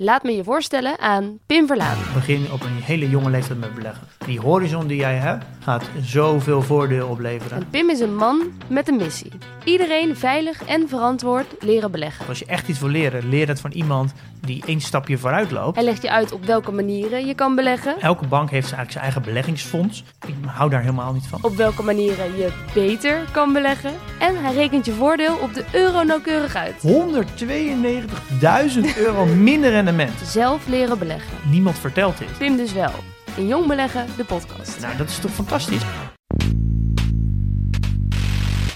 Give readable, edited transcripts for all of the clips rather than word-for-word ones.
Laat me je voorstellen aan Pim Verlaan. Begin op een hele jonge leeftijd met beleggen. Die horizon die jij hebt gaat zoveel voordeel opleveren. En Pim is een man met een missie. Iedereen veilig en verantwoord leren beleggen. Als je echt iets wil leren, leer dat van iemand die één stapje vooruit loopt. Hij legt je uit op welke manieren je kan beleggen. Elke bank heeft eigenlijk zijn eigen beleggingsfonds. Ik hou daar helemaal niet van. Op welke manieren je beter kan beleggen. En hij rekent je voordeel op de euro nauwkeurig uit. 192.000 euro minder rendement. Zelf leren beleggen. Niemand vertelt dit. Pim dus wel. In Jong Beleggen, de podcast. Nou, dat is toch fantastisch?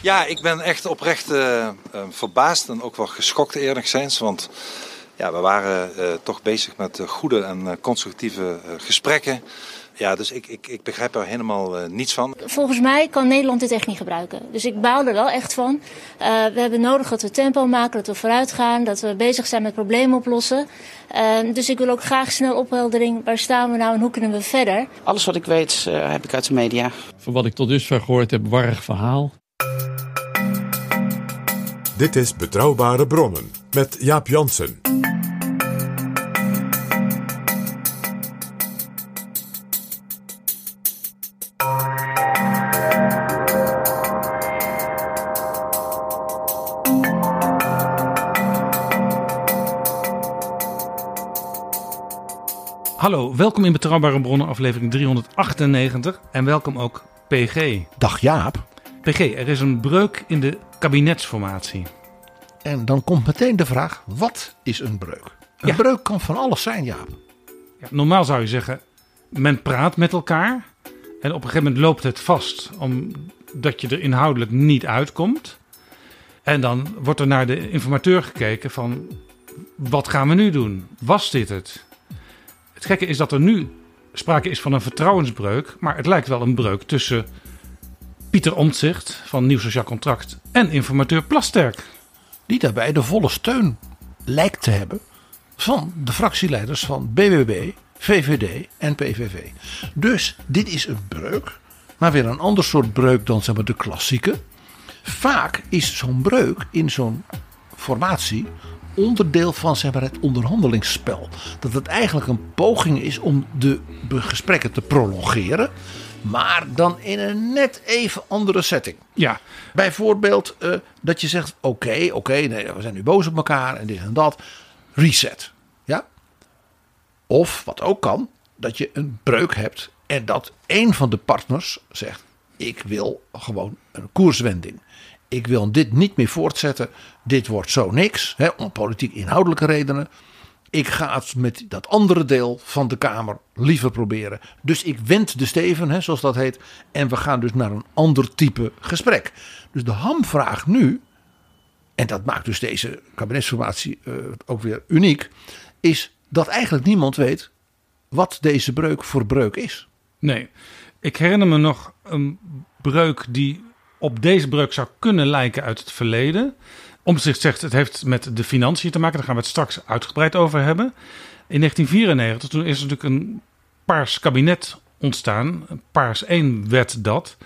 Ja, ik ben echt oprecht verbaasd en ook wel geschokt eerlijk gezegd, want... Ja, we waren toch bezig met goede en constructieve gesprekken. Ja, dus ik begrijp er helemaal niets van. Volgens mij kan Nederland dit echt niet gebruiken. Dus ik baal er wel echt van. We hebben nodig dat we tempo maken, dat we vooruit gaan, dat we bezig zijn met problemen oplossen. Dus ik wil ook graag snel opheldering. Waar staan we nou en hoe kunnen we verder? Alles wat ik weet heb ik uit de media. Van wat ik tot dusver gehoord heb, warrig verhaal. Dit is Betrouwbare Bronnen met Jaap Janssen. Hallo, welkom in Betrouwbare Bronnen, aflevering 398 en welkom ook PG. Dag Jaap. PG, er is een breuk in de kabinetsformatie. En dan komt meteen de vraag, wat is een breuk? Een breuk kan van alles zijn, Jaap. Ja, normaal zou je zeggen, men praat met elkaar en op een gegeven moment loopt het vast, omdat je er inhoudelijk niet uitkomt. En dan wordt er naar de informateur gekeken van, wat gaan we nu doen? Was dit het? Het gekke is dat er nu sprake is van een vertrouwensbreuk, maar het lijkt wel een breuk tussen Pieter Omtzigt van Nieuw Sociaal Contract en informateur Plasterk. Die daarbij de volle steun lijkt te hebben van de fractieleiders van BBB, VVD en PVV. Dus dit is een breuk, maar weer een ander soort breuk dan zeg maar, de klassieke. Vaak is zo'n breuk in zo'n formatie onderdeel van zeg maar, het onderhandelingsspel. Dat het eigenlijk een poging is om de gesprekken te prolongeren. Maar dan in een net even andere setting. Ja. Bijvoorbeeld dat je zegt, oké, we zijn nu boos op elkaar en dit en dat. Reset. Ja? Of, wat ook kan, dat je een breuk hebt en dat een van de partners zegt, ik wil gewoon een koerswending. Ik wil dit niet meer voortzetten. Dit wordt zo niks. Hè, om politiek inhoudelijke redenen. Ik ga het met dat andere deel van de Kamer liever proberen. Dus ik wend de steven, hè, zoals dat heet. En we gaan dus naar een ander type gesprek. Dus de hamvraag nu, en dat maakt dus deze kabinetsformatie ook weer uniek, is dat eigenlijk niemand weet wat deze breuk voor breuk is. Nee, ik herinner me nog een breuk die op deze breuk zou kunnen lijken uit het verleden. Omtzigt zegt, het heeft met de financiën te maken. Daar gaan we het straks uitgebreid over hebben. In 1994, toen is er natuurlijk een paars kabinet ontstaan. Paars 1 werd dat.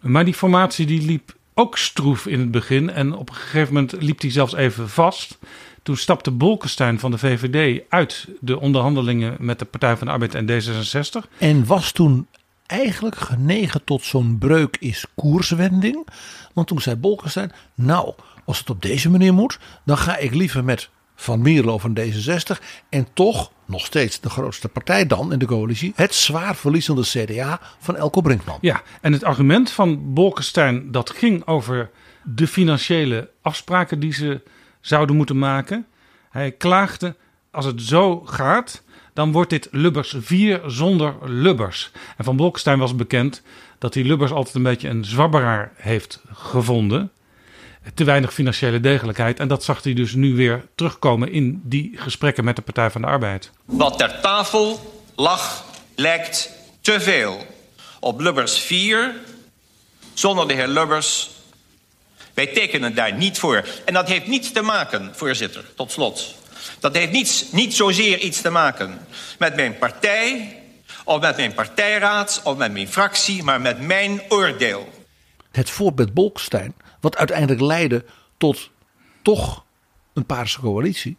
Maar die formatie die liep ook stroef in het begin. En op een gegeven moment liep die zelfs even vast. Toen stapte Bolkestein van de VVD uit de onderhandelingen met de Partij van de Arbeid en D66. En was toen eigenlijk genegen tot zo'n breuk is koerswending. Want toen zei Bolkestein, nou, als het op deze manier moet, dan ga ik liever met Van Mierlo van D66 en toch, nog steeds de grootste partij dan in de coalitie, het zwaar verliezende CDA van Elko Brinkman. Ja, en het argument van Bolkestein dat ging over de financiële afspraken die ze zouden moeten maken. Hij klaagde, als het zo gaat, dan wordt dit Lubbers 4 zonder Lubbers. En van Bolkestein was bekend dat hij Lubbers altijd een beetje een zwabberaar heeft gevonden. Te weinig financiële degelijkheid. En dat zag hij dus nu weer terugkomen in die gesprekken met de Partij van de Arbeid. Wat ter tafel lag, lijkt te veel op Lubbers 4 zonder de heer Lubbers. Wij tekenen daar niet voor. En dat heeft niets te maken, voorzitter, tot slot. Dat heeft niet zozeer iets te maken met mijn partij of met mijn partijraad of met mijn fractie, maar met mijn oordeel. Het voorbeeld Bolkestein, wat uiteindelijk leidde tot toch een paarse coalitie.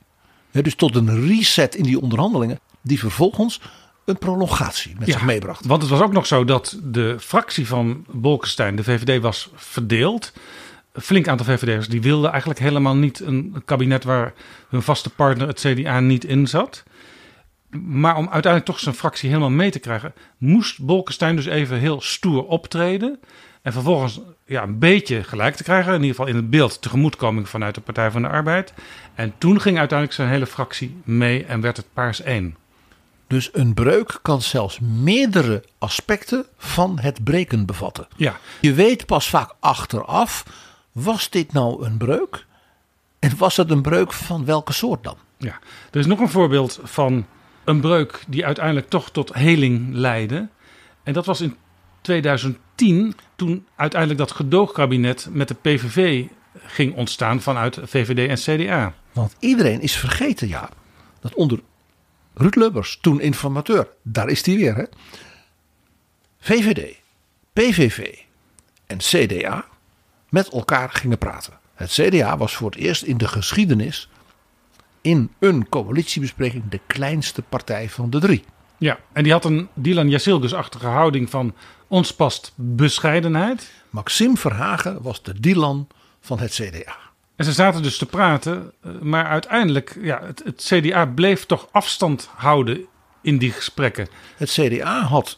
Dus tot een reset in die onderhandelingen die vervolgens een prolongatie met zich meebracht. Want het was ook nog zo dat de fractie van Bolkestein, de VVD, was verdeeld. Een flink aantal VVD'ers die wilden eigenlijk helemaal niet een kabinet waar hun vaste partner het CDA niet in zat. Maar om uiteindelijk toch zijn fractie helemaal mee te krijgen, moest Bolkestein dus even heel stoer optreden. En vervolgens een beetje gelijk te krijgen. In ieder geval in het beeld tegemoetkoming vanuit de Partij van de Arbeid. En toen ging uiteindelijk zijn hele fractie mee en werd het paars 1. Dus een breuk kan zelfs meerdere aspecten van het breken bevatten. Ja. Je weet pas vaak achteraf, was dit nou een breuk? En was het een breuk van welke soort dan? Ja, er is nog een voorbeeld van een breuk die uiteindelijk toch tot heling leidde. En dat was in 2010, toen uiteindelijk dat gedoogkabinet met de PVV ging ontstaan vanuit VVD en CDA. Want iedereen is vergeten, dat onder Ruud Lubbers, toen informateur, daar is hij weer, hè? VVD, PVV en CDA met elkaar gingen praten. Het CDA was voor het eerst in de geschiedenis in een coalitiebespreking de kleinste partij van de drie. Ja, en die had een Dilan Jacilgus-achtige houding van ons past bescheidenheid. Maxime Verhagen was de Dilan van het CDA. En ze zaten dus te praten, maar uiteindelijk, het CDA bleef toch afstand houden in die gesprekken. Het CDA had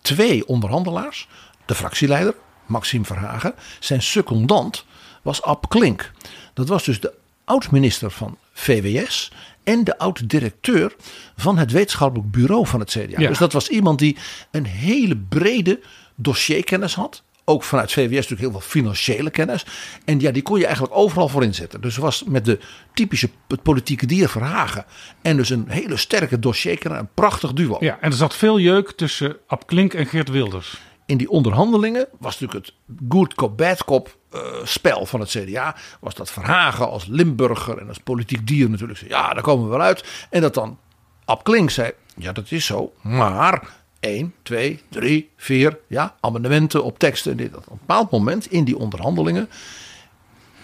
twee onderhandelaars, de fractieleider, Maxime Verhagen. Zijn secondant was Ab Klink. Dat was dus de oud-minister van VWS en de oud-directeur van het wetenschappelijk bureau van het CDA. Ja. Dus dat was iemand die een hele brede dossierkennis had. Ook vanuit VWS natuurlijk heel veel financiële kennis. En die kon je eigenlijk overal voor inzetten. Dus was met de typische politieke dier Verhagen. En dus een hele sterke dossierkenner, een prachtig duo. Ja, en er zat veel jeuk tussen Ab Klink en Geert Wilders. In die onderhandelingen was natuurlijk het good cop, bad cop spel van het CDA. Was dat Verhagen als Limburger en als politiek dier natuurlijk zei, daar komen we wel uit. En dat dan Ab Klink zei, dat is zo, maar 1, 2, 3, 4, amendementen op teksten. Dit, op een bepaald moment in die onderhandelingen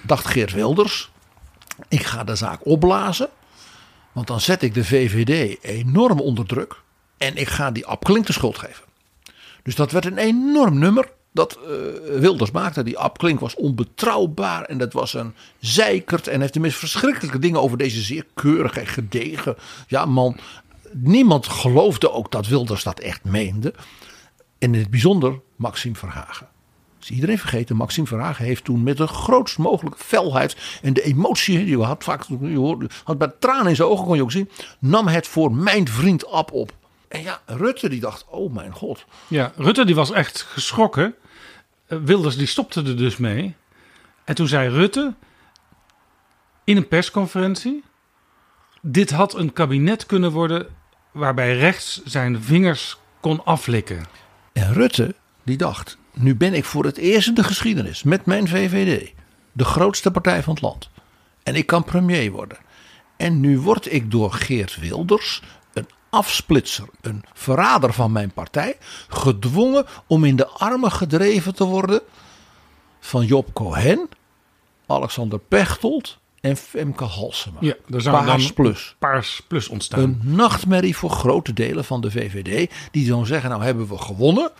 dacht Geert Wilders, ik ga de zaak opblazen, want dan zet ik de VVD enorm onder druk en ik ga die Ab Klink de schuld geven. Dus dat werd een enorm nummer dat Wilders maakte. Die Ab Klink was onbetrouwbaar en dat was een zeikert en heeft de meest verschrikkelijke dingen over deze zeer keurige en gedegen man. Niemand geloofde ook dat Wilders dat echt meende. En in het bijzonder Maxime Verhagen. Is iedereen vergeten, Maxime Verhagen heeft toen met de grootst mogelijke felheid en de emotie die we had, vaak had bij tranen in zijn ogen kon je ook zien, nam het voor mijn vriend Ab op. En Rutte die dacht, oh mijn god. Ja, Rutte die was echt geschrokken. Wilders die stopte er dus mee. En toen zei Rutte in een persconferentie, dit had een kabinet kunnen worden waarbij rechts zijn vingers kon aflikken. En Rutte die dacht, nu ben ik voor het eerst in de geschiedenis met mijn VVD de grootste partij van het land. En ik kan premier worden. En nu word ik door Geert Wilders, een afsplitser, een verrader van mijn partij, gedwongen om in de armen gedreven te worden van Job Cohen, Alexander Pechtold en Femke Halsema. Ja, daar zou Paars Plus ontstaan. Een nachtmerrie voor grote delen van de VVD. Die dan zeggen, nou hebben we gewonnen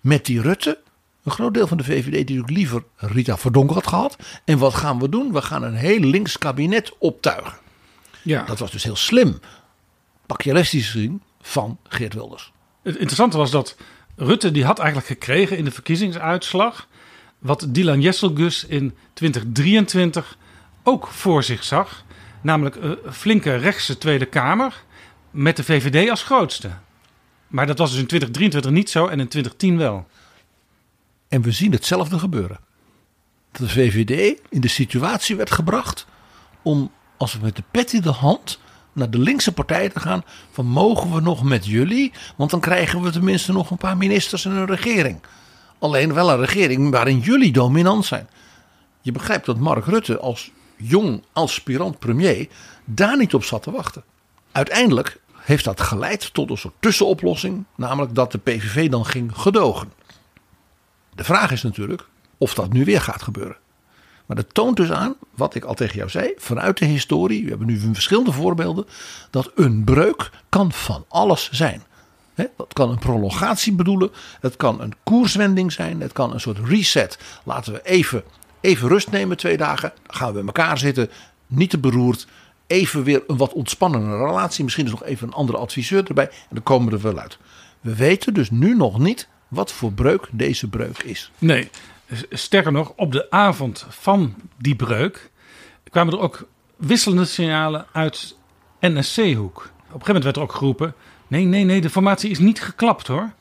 met die Rutte. Een groot deel van de VVD die ook liever Rita Verdonk had gehad. En wat gaan we doen? We gaan een heel links kabinet optuigen. Ja. Dat was dus heel slim. Machiavellistisch gezien van Geert Wilders. Het interessante was dat Rutte die had eigenlijk gekregen in de verkiezingsuitslag wat Dilan Jecilgus in 2023... ook voor zich zag, namelijk een flinke rechtse Tweede Kamer met de VVD als grootste. Maar dat was dus in 2023 niet zo en in 2010 wel. En we zien hetzelfde gebeuren. Dat de VVD in de situatie werd gebracht om, als we met de pet in de hand naar de linkse partij te gaan, van mogen we nog met jullie, want dan krijgen we tenminste nog een paar ministers en een regering. Alleen wel een regering waarin jullie dominant zijn. Je begrijpt dat Mark Rutte als jong aspirant premier daar niet op zat te wachten. Uiteindelijk heeft dat geleid tot een soort tussenoplossing, namelijk dat de PVV dan ging gedogen. De vraag is natuurlijk of dat nu weer gaat gebeuren. Maar dat toont dus aan, wat ik al tegen jou zei, vanuit de historie, we hebben nu verschillende voorbeelden, dat een breuk kan van alles zijn. Dat kan een prolongatie bedoelen, het kan een koerswending zijn, het kan een soort reset. Laten we even rust nemen 2 dagen, dan gaan we bij elkaar zitten, niet te beroerd, even weer een wat ontspannende relatie, misschien is nog even een andere adviseur erbij en dan komen we er wel uit. We weten dus nu nog niet wat voor breuk deze breuk is. Nee, sterker nog, op de avond van die breuk kwamen er ook wisselende signalen uit NSC-hoek. Op een gegeven moment werd er ook geroepen, nee, de formatie is niet geklapt hoor.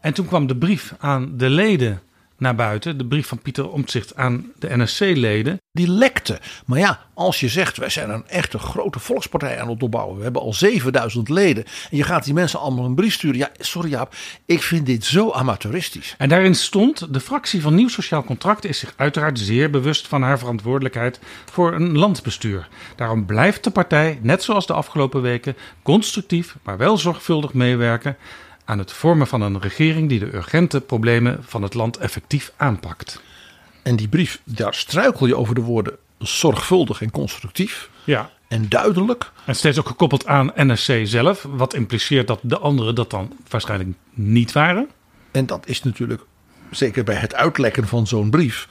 En toen kwam de brief aan de leden naar buiten, de brief van Pieter Omtzigt aan de NSC-leden. Die lekte. Maar ja, als je zegt, wij zijn een echte grote volkspartij aan het opbouwen. We hebben al 7000 leden. En je gaat die mensen allemaal een brief sturen. Ja, sorry Jaap, ik vind dit zo amateuristisch. En daarin stond, de fractie van Nieuw Sociaal Contract is zich uiteraard zeer bewust van haar verantwoordelijkheid voor een landbestuur. Daarom blijft de partij, net zoals de afgelopen weken, constructief, maar wel zorgvuldig meewerken aan het vormen van een regering die de urgente problemen van het land effectief aanpakt. En die brief, daar struikel je over de woorden zorgvuldig en constructief. Ja. En duidelijk. En steeds ook gekoppeld aan NSC zelf, wat impliceert dat de anderen dat dan waarschijnlijk niet waren. En dat is natuurlijk, zeker bij het uitlekken van zo'n brief,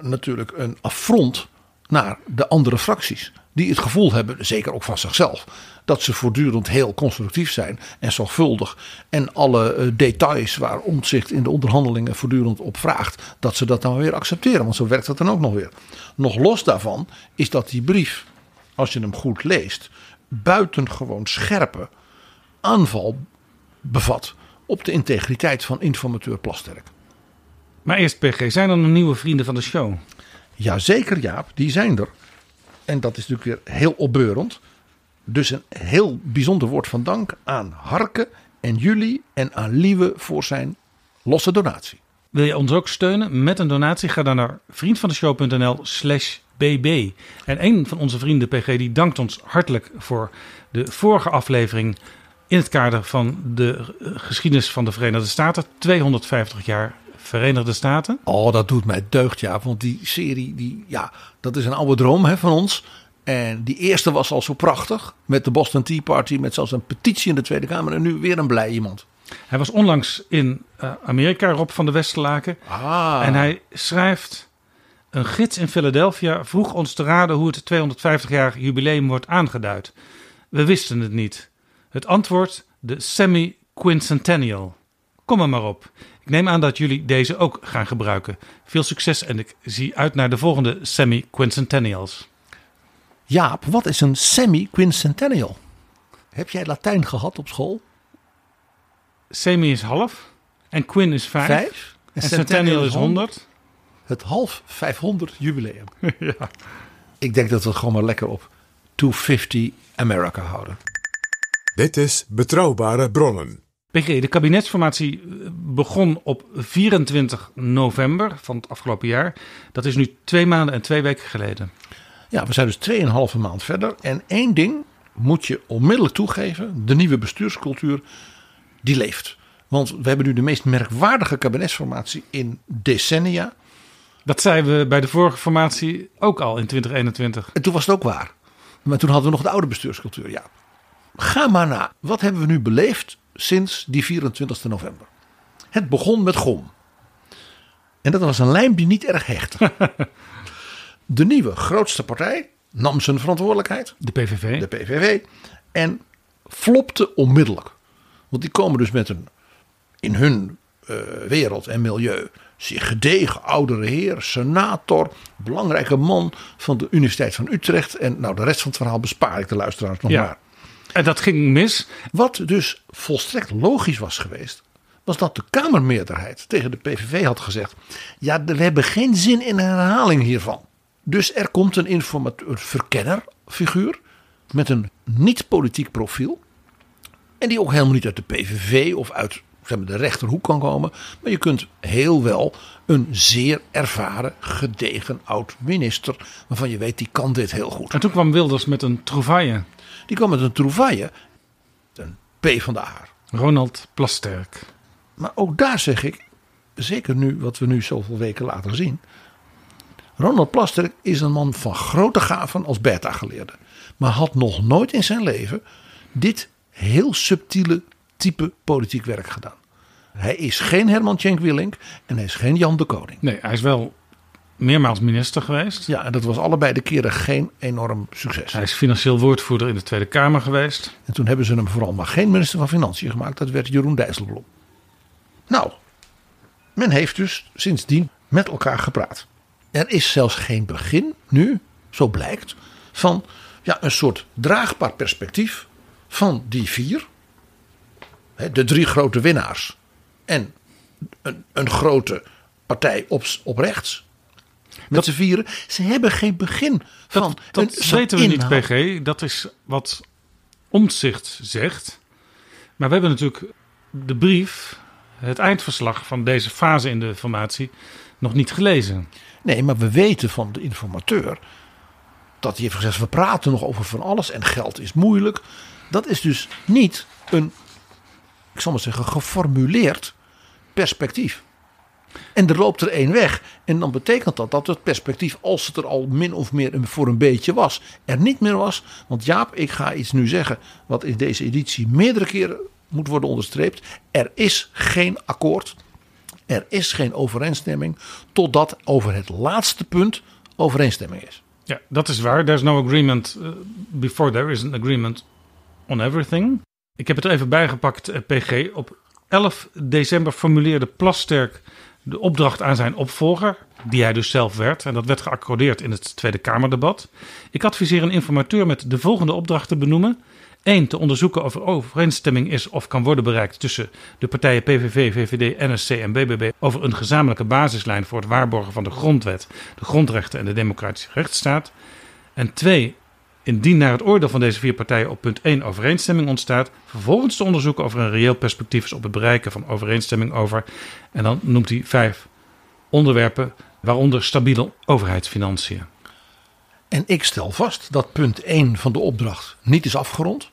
natuurlijk een affront naar de andere fracties. Die het gevoel hebben, zeker ook van zichzelf, dat ze voortdurend heel constructief zijn en zorgvuldig. En alle details waar Omtzigt in de onderhandelingen voortdurend op vraagt, dat ze dat dan weer accepteren. Want zo werkt dat dan ook nog weer. Nog los daarvan is dat die brief, als je hem goed leest, buitengewoon scherpe aanval bevat op de integriteit van informateur Plasterk. Maar eerst PG, zijn er nog nieuwe vrienden van de show? Jazeker Jaap, die zijn er. En dat is natuurlijk weer heel opbeurend. Dus een heel bijzonder woord van dank aan Harke en Julie en aan Liewe voor zijn losse donatie. Wil je ons ook steunen met een donatie? Ga dan naar vriendvandeshow.nl/bb. En een van onze vrienden, PG, die dankt ons hartelijk voor de vorige aflevering in het kader van de geschiedenis van de Verenigde Staten. 250 jaar Verenigde Staten. Oh, dat doet mij deugd, ja. Want die serie, dat is een oude droom van ons. En die eerste was al zo prachtig. Met de Boston Tea Party, met zelfs een petitie in de Tweede Kamer. En nu weer een blij iemand. Hij was onlangs in Amerika, Rob van de Westerlaken. Ah. En hij schrijft, een gids in Philadelphia vroeg ons te raden hoe het 250-jarig jubileum wordt aangeduid. We wisten het niet. Het antwoord, de semi-quincentennial. Kom er maar op. Ik neem aan dat jullie deze ook gaan gebruiken. Veel succes en ik zie uit naar de volgende semi-quincentennials. Jaap, wat is een semi-quincentennial? Heb jij Latijn gehad op school? Semi is half en quin is 5 en centennial is 100. Het half 500 jubileum. Ja. Ik denk dat we het gewoon maar lekker op 250 America houden. Dit is Betrouwbare Bronnen. PG, de kabinetsformatie begon op 24 november van het afgelopen jaar. Dat is nu 2 maanden en 2 weken geleden. Ja, we zijn dus 2,5 maand verder. En één ding moet je onmiddellijk toegeven. De nieuwe bestuurscultuur, die leeft. Want we hebben nu de meest merkwaardige kabinetsformatie in decennia. Dat zeiden we bij de vorige formatie ook al in 2021. En toen was het ook waar. Maar toen hadden we nog de oude bestuurscultuur, ja. Ga maar na. Wat hebben we nu beleefd sinds die 24 november? Het begon met GOM. En dat was een lijm die niet erg hechtte. De nieuwe grootste partij nam zijn verantwoordelijkheid. De PVV. En flopte onmiddellijk. Want die komen dus met een, in hun wereld en milieu, zich gedegen oudere heer, senator, belangrijke man van de Universiteit van Utrecht. En nou, de rest van het verhaal bespaar ik de luisteraars nog maar. En dat ging mis. Wat dus volstrekt logisch was geweest, was dat de Kamermeerderheid tegen de PVV had gezegd, ja, we hebben geen zin in herhaling hiervan. Dus er komt een informateur, verkennerfiguur met een niet-politiek profiel. En die ook helemaal niet uit de PVV of uit de rechterhoek kan komen. Maar je kunt heel wel een zeer ervaren, gedegen oud-minister, waarvan je weet, die kan dit heel goed. En toen kwam Wilders met een trouvaille. Die kwam met een trouvaille, een PvdA'er. Ronald Plasterk. Maar ook daar zeg ik, zeker nu wat we nu zoveel weken later zien, Ronald Plasterk is een man van grote gaven als beta-geleerde. Maar had nog nooit in zijn leven dit heel subtiele type politiek werk gedaan. Hij is geen Herman Tjenk Willink en hij is geen Jan de Koning. Nee, hij is wel meermaals minister geweest. Ja, en dat was allebei de keren geen enorm succes. Hij is financieel woordvoerder in de Tweede Kamer geweest. En toen hebben ze hem vooral maar geen minister van Financiën gemaakt. Dat werd Jeroen Dijsselbloem. Nou, men heeft dus sindsdien met elkaar gepraat. Er is zelfs geen begin nu, zo blijkt, van een soort draagbaar perspectief van die vier. De drie grote winnaars en een grote partij op rechts. Met z'n vieren. Ze hebben geen begin van. Dat weten we niet, PG. Dat is wat Omtzigt zegt. Maar we hebben natuurlijk de brief, het eindverslag van deze fase in de formatie, nog niet gelezen. Nee, maar we weten van de informateur dat hij heeft gezegd: we praten nog over van alles en geld is moeilijk. Dat is dus niet een, ik zal maar zeggen, geformuleerd perspectief. En er loopt er één weg. En dan betekent dat het perspectief, als het er al min of meer voor een beetje was, er niet meer was. Want Jaap, ik ga iets nu zeggen wat in deze editie meerdere keren moet worden onderstreept. Er is geen akkoord. Er is geen overeenstemming. Totdat over het laatste punt overeenstemming is. Ja, dat is waar. There's no agreement before there is an agreement on everything. Ik heb het er even bijgepakt, PG. Op 11 december formuleerde Plasterk de opdracht aan zijn opvolger, die hij dus zelf werd. En dat werd geaccordeerd in het Tweede Kamerdebat. Ik adviseer een informateur met de volgende opdracht te benoemen. 1. Te onderzoeken of er overeenstemming is of kan worden bereikt tussen de partijen PVV, VVD, NSC en BBB over een gezamenlijke basislijn voor het waarborgen van de grondwet, de grondrechten en de democratische rechtsstaat. En 2. Indien naar het oordeel van deze vier partijen op punt 1 overeenstemming ontstaat, vervolgens te onderzoeken of er een reëel perspectief is op het bereiken van overeenstemming over. En dan noemt hij 5 onderwerpen, waaronder stabiele overheidsfinanciën. En ik stel vast dat punt 1 van de opdracht niet is afgerond.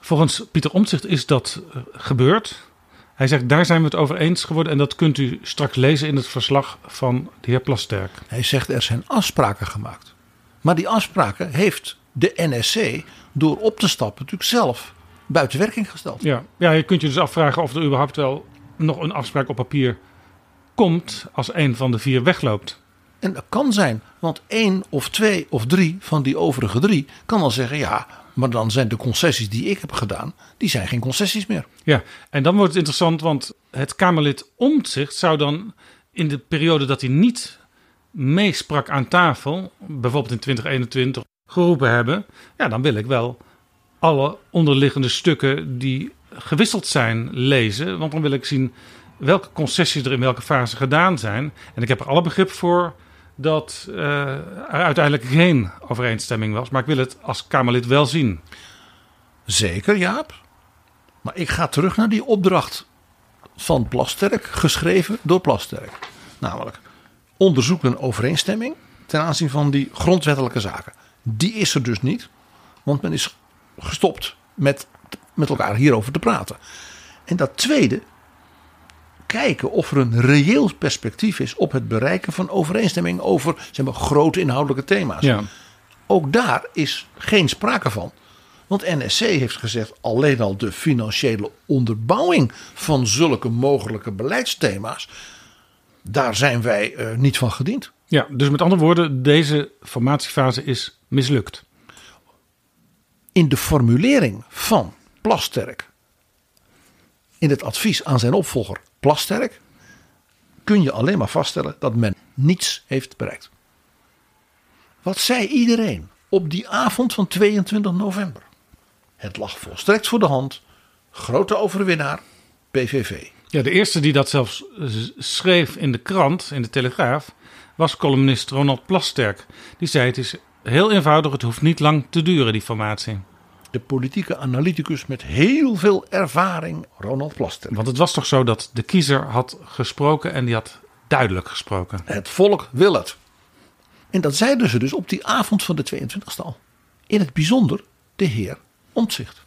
Volgens Pieter Omtzigt is dat gebeurd. Hij zegt, daar zijn we het over eens geworden en dat kunt u straks lezen in het verslag van de heer Plasterk. Hij zegt, er zijn afspraken gemaakt. Maar die afspraken heeft de NSC door op te stappen natuurlijk zelf buiten werking gesteld. Ja, je kunt je dus afvragen of er überhaupt wel nog een afspraak op papier komt als een van de vier wegloopt. En dat kan zijn, want 1 of 2 of 3 van die overige 3 kan dan zeggen, ja, maar dan zijn de concessies die ik heb gedaan, die zijn geen concessies meer. Ja, en dan wordt het interessant, want het Kamerlid Omtzigt zou dan in de periode dat hij niet meesprak aan tafel, bijvoorbeeld in 2021, geroepen hebben, ja, dan wil ik wel alle onderliggende stukken die gewisseld zijn lezen, want dan wil ik zien welke concessies er in welke fase gedaan zijn. En ik heb er alle begrip voor dat er uiteindelijk geen overeenstemming was, maar ik wil het als Kamerlid wel zien. Zeker, Jaap. Maar ik ga terug naar die opdracht van Plasterk, geschreven door Plasterk. Namelijk, onderzoek een overeenstemming ten aanzien van die grondwettelijke zaken. Die is er dus niet, want men is gestopt met elkaar hierover te praten. En dat tweede, kijken of er een reëel perspectief is op het bereiken van overeenstemming over, zeg maar, grote inhoudelijke thema's. Ja. Ook daar is geen sprake van. Want NSC heeft gezegd, alleen al de financiële onderbouwing van zulke mogelijke beleidsthema's, daar zijn wij niet van gediend. Ja, dus met andere woorden, deze formatiefase is mislukt. In de formulering van Plasterk, in het advies aan zijn opvolger Plasterk, kun je alleen maar vaststellen dat men niets heeft bereikt. Wat zei iedereen op die avond van 22 november? Het lag volstrekt voor de hand. Grote overwinnaar, PVV. Ja, de eerste die dat zelfs schreef in de krant, in de Telegraaf, was columnist Ronald Plasterk. Die zei, het is heel eenvoudig, het hoeft niet lang te duren, die formatie. De politieke analyticus met heel veel ervaring, Ronald Plasterk. Want het was toch zo dat de kiezer had gesproken en die had duidelijk gesproken. Het volk wil het. En dat zeiden ze dus op die avond van de 22e al. In het bijzonder de heer Omtzigt.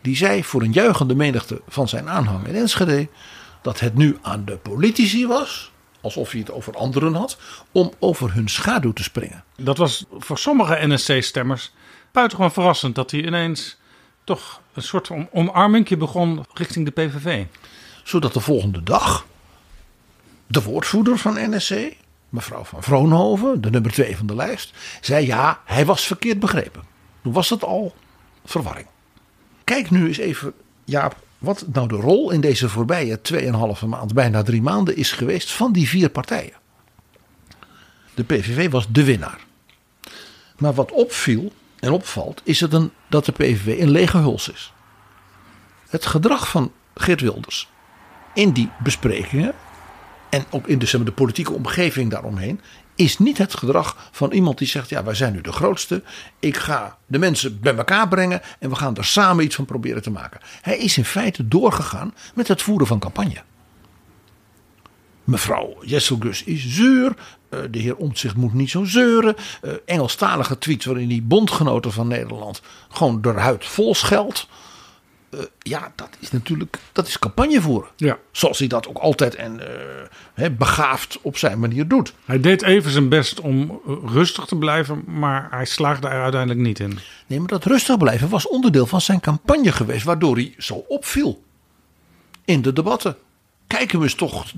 Die zei voor een juichende menigte van zijn aanhang in Enschede dat het nu aan de politici was alsof hij het over anderen had, om over hun schaduw te springen. Dat was voor sommige NSC-stemmers buitengewoon verrassend, dat hij ineens toch een soort omarmingje begon richting de PVV. Zodat de volgende dag de woordvoerder van NSC, mevrouw van Vroonhoven, de nummer 2 van de lijst, zei ja, hij was verkeerd begrepen. Toen was dat al verwarring. Kijk nu eens even, Jaap, wat nou de rol in deze voorbije 2,5 maand, bijna 3 maanden is geweest van die 4 partijen. De PVV was de winnaar. Maar wat opviel en opvalt is dat de PVV een lege huls is. Het gedrag van Geert Wilders in die besprekingen en ook in de politieke omgeving daaromheen is niet het gedrag van iemand die zegt ja, wij zijn nu de grootste, ik ga de mensen bij elkaar brengen en we gaan er samen iets van proberen te maken. Hij is in feite doorgegaan met het voeren van campagne. Mevrouw Jesselgus is zuur, de heer Omtzigt moet niet zo zeuren, Engelstalige tweets waarin die bondgenoten van Nederland gewoon de huid vol scheldt. Ja, dat is natuurlijk, dat is campagne voeren. Ja. Zoals hij dat ook altijd en begaafd op zijn manier doet. Hij deed even zijn best om rustig te blijven, maar hij slaagde er uiteindelijk niet in. Nee, maar dat rustig blijven was onderdeel van zijn campagne geweest, waardoor hij zo opviel in de debatten. Kijken we eens toch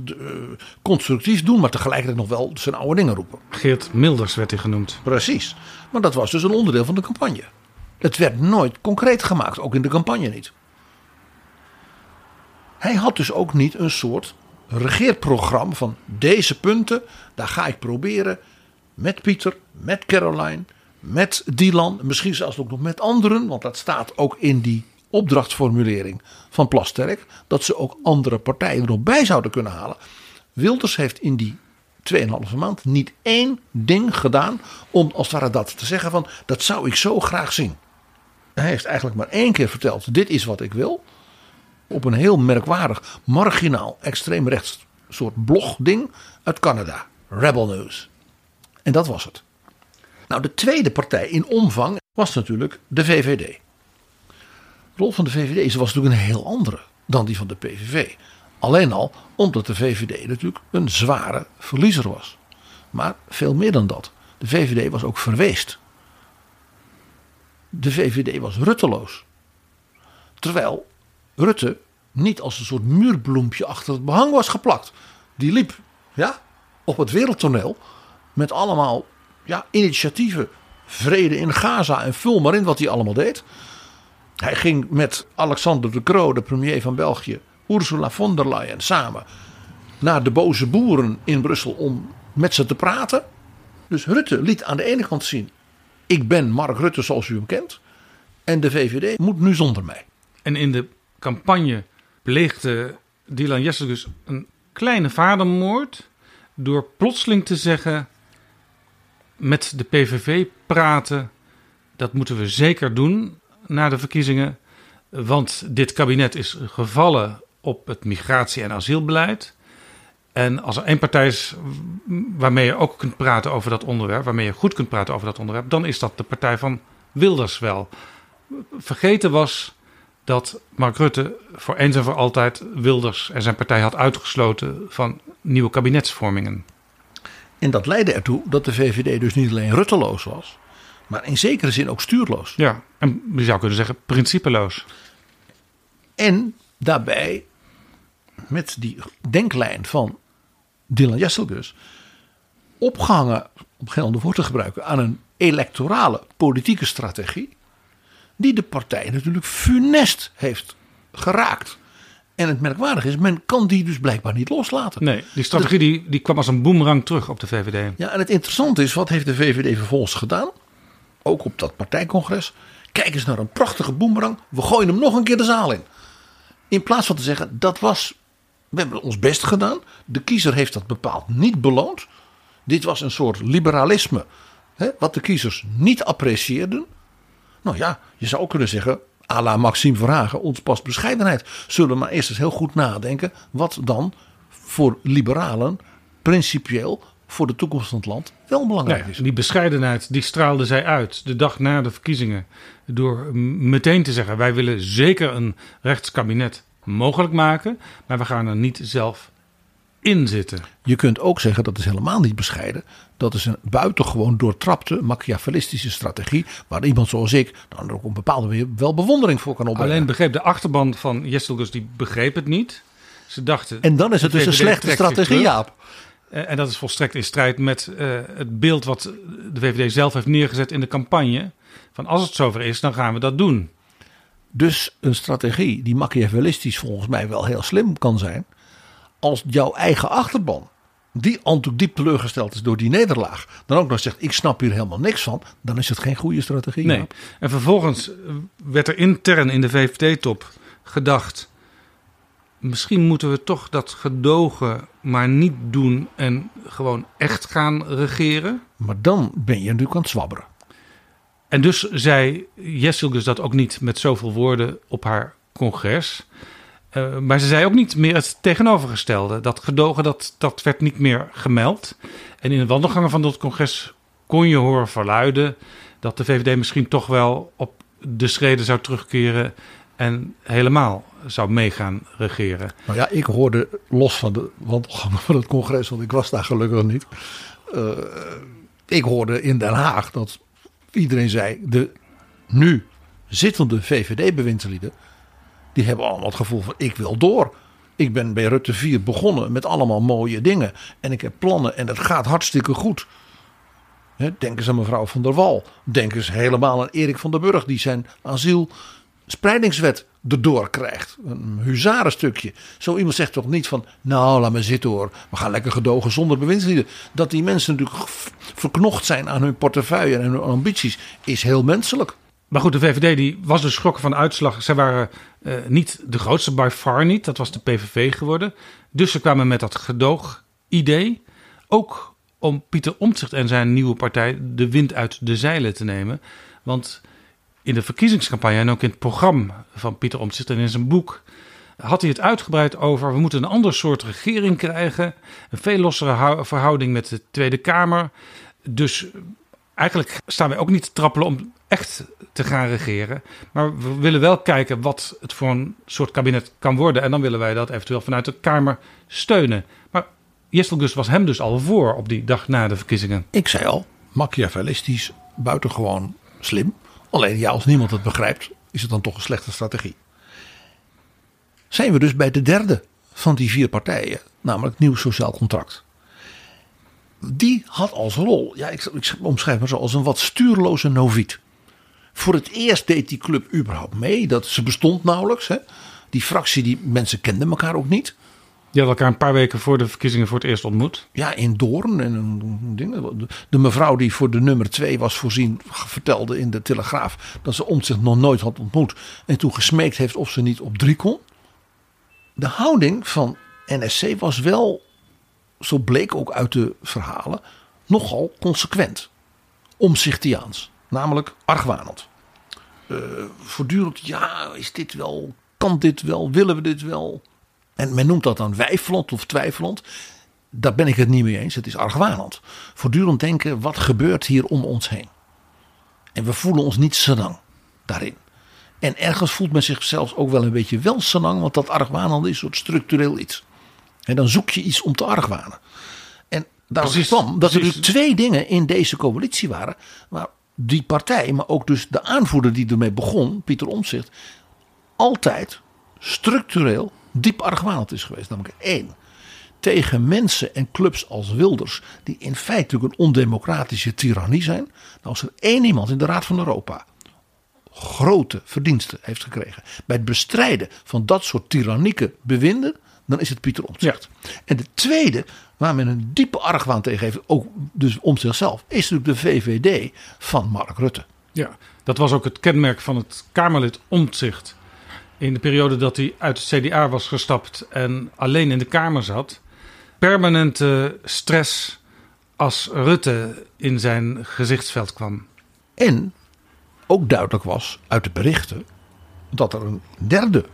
constructief doen, maar tegelijkertijd nog wel zijn oude dingen roepen. Geert Milders werd hij genoemd. Precies, maar dat was dus een onderdeel van de campagne. Het werd nooit concreet gemaakt, ook in de campagne niet. Hij had dus ook niet een soort regeerprogramma van deze punten, daar ga ik proberen met Pieter, met Caroline, met Dylan, misschien zelfs ook nog met anderen, want dat staat ook in die opdrachtformulering van Plasterk, dat ze ook andere partijen er nog bij zouden kunnen halen. Wilders heeft in die 2,5 maand niet één ding gedaan om als het ware dat te zeggen van dat zou ik zo graag zien. Hij heeft eigenlijk maar 1 keer verteld dit is wat ik wil. Op een heel merkwaardig, marginaal, extreemrechts soort blogding uit Canada. Rebel News. En dat was het. Nou, de tweede partij in omvang was natuurlijk de VVD. De rol van de VVD was natuurlijk een heel andere dan die van de PVV. Alleen al omdat de VVD natuurlijk een zware verliezer was. Maar veel meer dan dat. De VVD was ook verweest. De VVD was rutteloos. Terwijl Rutte niet als een soort muurbloempje achter het behang was geplakt. Die liep op het wereldtoneel met allemaal initiatieven. Vrede in Gaza en vul maar in wat hij allemaal deed. Hij ging met Alexander de Croo, de premier van België, Ursula von der Leyen samen naar de boze boeren in Brussel om met ze te praten. Dus Rutte liet aan de ene kant zien, ik ben Mark Rutte zoals u hem kent en de VVD moet nu zonder mij. En in de campagne pleegde Dylan Jesselgus een kleine vadermoord door plotseling te zeggen, met de PVV praten, dat moeten we zeker doen na de verkiezingen, want dit kabinet is gevallen op het migratie- en asielbeleid. En als er één partij is waarmee je ook kunt praten over dat onderwerp, waarmee je goed kunt praten over dat onderwerp, dan is dat de partij van Wilders wel. Vergeten was dat Mark Rutte voor eens en voor altijd Wilders en zijn partij had uitgesloten van nieuwe kabinetsvormingen. En dat leidde ertoe dat de VVD dus niet alleen rutteloos was, maar in zekere zin ook stuurloos. Ja, en je zou kunnen zeggen principeloos. En daarbij, met die denklijn van Dylan Jesselgus, opgehangen, om geen ander woord te gebruiken, aan een electorale politieke strategie, die de partij natuurlijk funest heeft geraakt. En het merkwaardige is, men kan die dus blijkbaar niet loslaten. Nee, die strategie die kwam als een boemerang terug op de VVD. Ja, en het interessante is, wat heeft de VVD vervolgens gedaan? Ook op dat partijcongres. Kijk eens naar een prachtige boemerang. We gooien hem nog een keer de zaal in. In plaats van te zeggen, we hebben ons best gedaan. De kiezer heeft dat bepaald niet beloond. Dit was een soort liberalisme, wat de kiezers niet apprecieerden. Nou ja, je zou kunnen zeggen, à la Maxime Verhagen, ons past bescheidenheid. Zullen we maar eerst eens heel goed nadenken wat dan voor liberalen principieel voor de toekomst van het land wel belangrijk is. Die bescheidenheid, die straalde zij uit de dag na de verkiezingen door meteen te zeggen, wij willen zeker een rechtskabinet mogelijk maken, maar we gaan er niet zelf in zitten. Je kunt ook zeggen, dat is helemaal niet bescheiden. Dat is een buitengewoon doortrapte machiavellistische strategie. Waar iemand zoals ik dan er ook op een bepaalde manier wel bewondering voor kan opbrengen. Alleen begreep de achterban van Jessel dus, die begreep het niet. Ze dachten... En dan is het dus een slechte strategie, Jaap. En dat is volstrekt in strijd met het beeld wat de VVD zelf heeft neergezet in de campagne. Van als het zover is, dan gaan we dat doen. Dus een strategie die machiavellistisch volgens mij wel heel slim kan zijn. Als jouw eigen achterban, die al diep teleurgesteld is door die nederlaag, dan ook nog zegt, ik snap hier helemaal niks van, dan is het geen goede strategie. Nee. En vervolgens werd er intern in de VVD-top gedacht, misschien moeten we toch dat gedogen maar niet doen en gewoon echt gaan regeren. Maar dan ben je natuurlijk aan het zwabberen. En dus zei Jesselgus dat ook niet met zoveel woorden op haar congres. Maar ze zei ook niet meer het tegenovergestelde. Dat gedogen, dat werd niet meer gemeld. En in de wandelgangen van dat congres kon je horen verluiden dat de VVD misschien toch wel op de schreden zou terugkeren en helemaal zou meegaan regeren. Nou ja, ik hoorde los van de wandelgangen van het congres, want ik was daar gelukkig niet. Ik hoorde in Den Haag dat iedereen zei, de nu zittende VVD-bewindslieden, die hebben allemaal het gevoel van, ik wil door. Ik ben bij Rutte 4 begonnen met allemaal mooie dingen. En ik heb plannen en het gaat hartstikke goed. Denk eens aan mevrouw Van der Wal. Denk eens helemaal aan Erik van den Burg, die zijn asielspreidingswet erdoor krijgt. Een huzarenstukje. Zo iemand zegt toch niet van, nou laat me zitten hoor. We gaan lekker gedogen zonder bewindslieden. Dat die mensen natuurlijk verknocht zijn aan hun portefeuille en hun ambities is heel menselijk. Maar goed, de VVD die was dus geschrokken van de uitslag. Zij waren niet de grootste, by far niet. Dat was de PVV geworden. Dus ze kwamen met dat gedoog-idee. Ook om Pieter Omtzigt en zijn nieuwe partij de wind uit de zeilen te nemen. Want in de verkiezingscampagne en ook in het programma van Pieter Omtzigt en in zijn boek had hij het uitgebreid over, we moeten een ander soort regering krijgen. Een veel lossere verhouding met de Tweede Kamer. Dus eigenlijk staan wij ook niet te trappelen om echt te gaan regeren. Maar we willen wel kijken wat het voor een soort kabinet kan worden. En dan willen wij dat eventueel vanuit de Kamer steunen. Maar Jesselgus was hem dus al voor op die dag na de verkiezingen. Ik zei al, machiavellistisch, buitengewoon slim. Alleen ja, als niemand het begrijpt, is het dan toch een slechte strategie. Zijn we dus bij de derde van die vier partijen, namelijk Nieuw Sociaal Contract. Die had als rol, ja, ik omschrijf maar zo, als een wat stuurloze noviet. Voor het eerst deed die club überhaupt mee. Dat ze bestond nauwelijks. Hè. Die fractie, die mensen kenden elkaar ook niet. Die hadden elkaar een paar weken voor de verkiezingen voor het eerst ontmoet. Ja, in Doorn en een ding. De mevrouw die voor de nummer 2 was voorzien, vertelde in de Telegraaf dat ze Omtzigt nog nooit had ontmoet. En toen gesmeekt heeft of ze niet op 3 kon. De houding van NSC was wel, zo bleek ook uit de verhalen, nogal consequent. Omtzigtiaans. Namelijk argwanend. Voortdurend, ja, is dit wel, kan dit wel, willen we dit wel? En men noemt dat dan weifelend of twijfelend. Daar ben ik het niet mee eens, het is argwanend. Voortdurend denken, wat gebeurt hier om ons heen? En we voelen ons niet senang daarin. En ergens voelt men zichzelf ook wel een beetje wel senang, want dat argwanend is een soort structureel iets. En dan zoek je iets om te argwanen. En daar kwam dat er dus 2 dingen in deze coalitie waren, waar die partij, maar ook dus de aanvoerder die ermee begon, Pieter Omtzigt, altijd structureel diep argwanend is geweest. Namelijk 1. Tegen mensen en clubs als Wilders, die in feite natuurlijk een ondemocratische tirannie zijn. Nou, als er 1 iemand in de Raad van Europa grote verdiensten heeft gekregen bij het bestrijden van dat soort tirannieke bewinden, dan is het Pieter Omtzigt. Ja. En de tweede, waar men een diepe argwaan tegen heeft, ook dus Omtzigt zelf, is natuurlijk de VVD van Mark Rutte. Ja, dat was ook het kenmerk van het Kamerlid Omtzigt. In de periode dat hij uit het CDA was gestapt en alleen in de Kamer zat. Permanente stress als Rutte in zijn gezichtsveld kwam. En ook duidelijk was uit de berichten dat er een derde, ik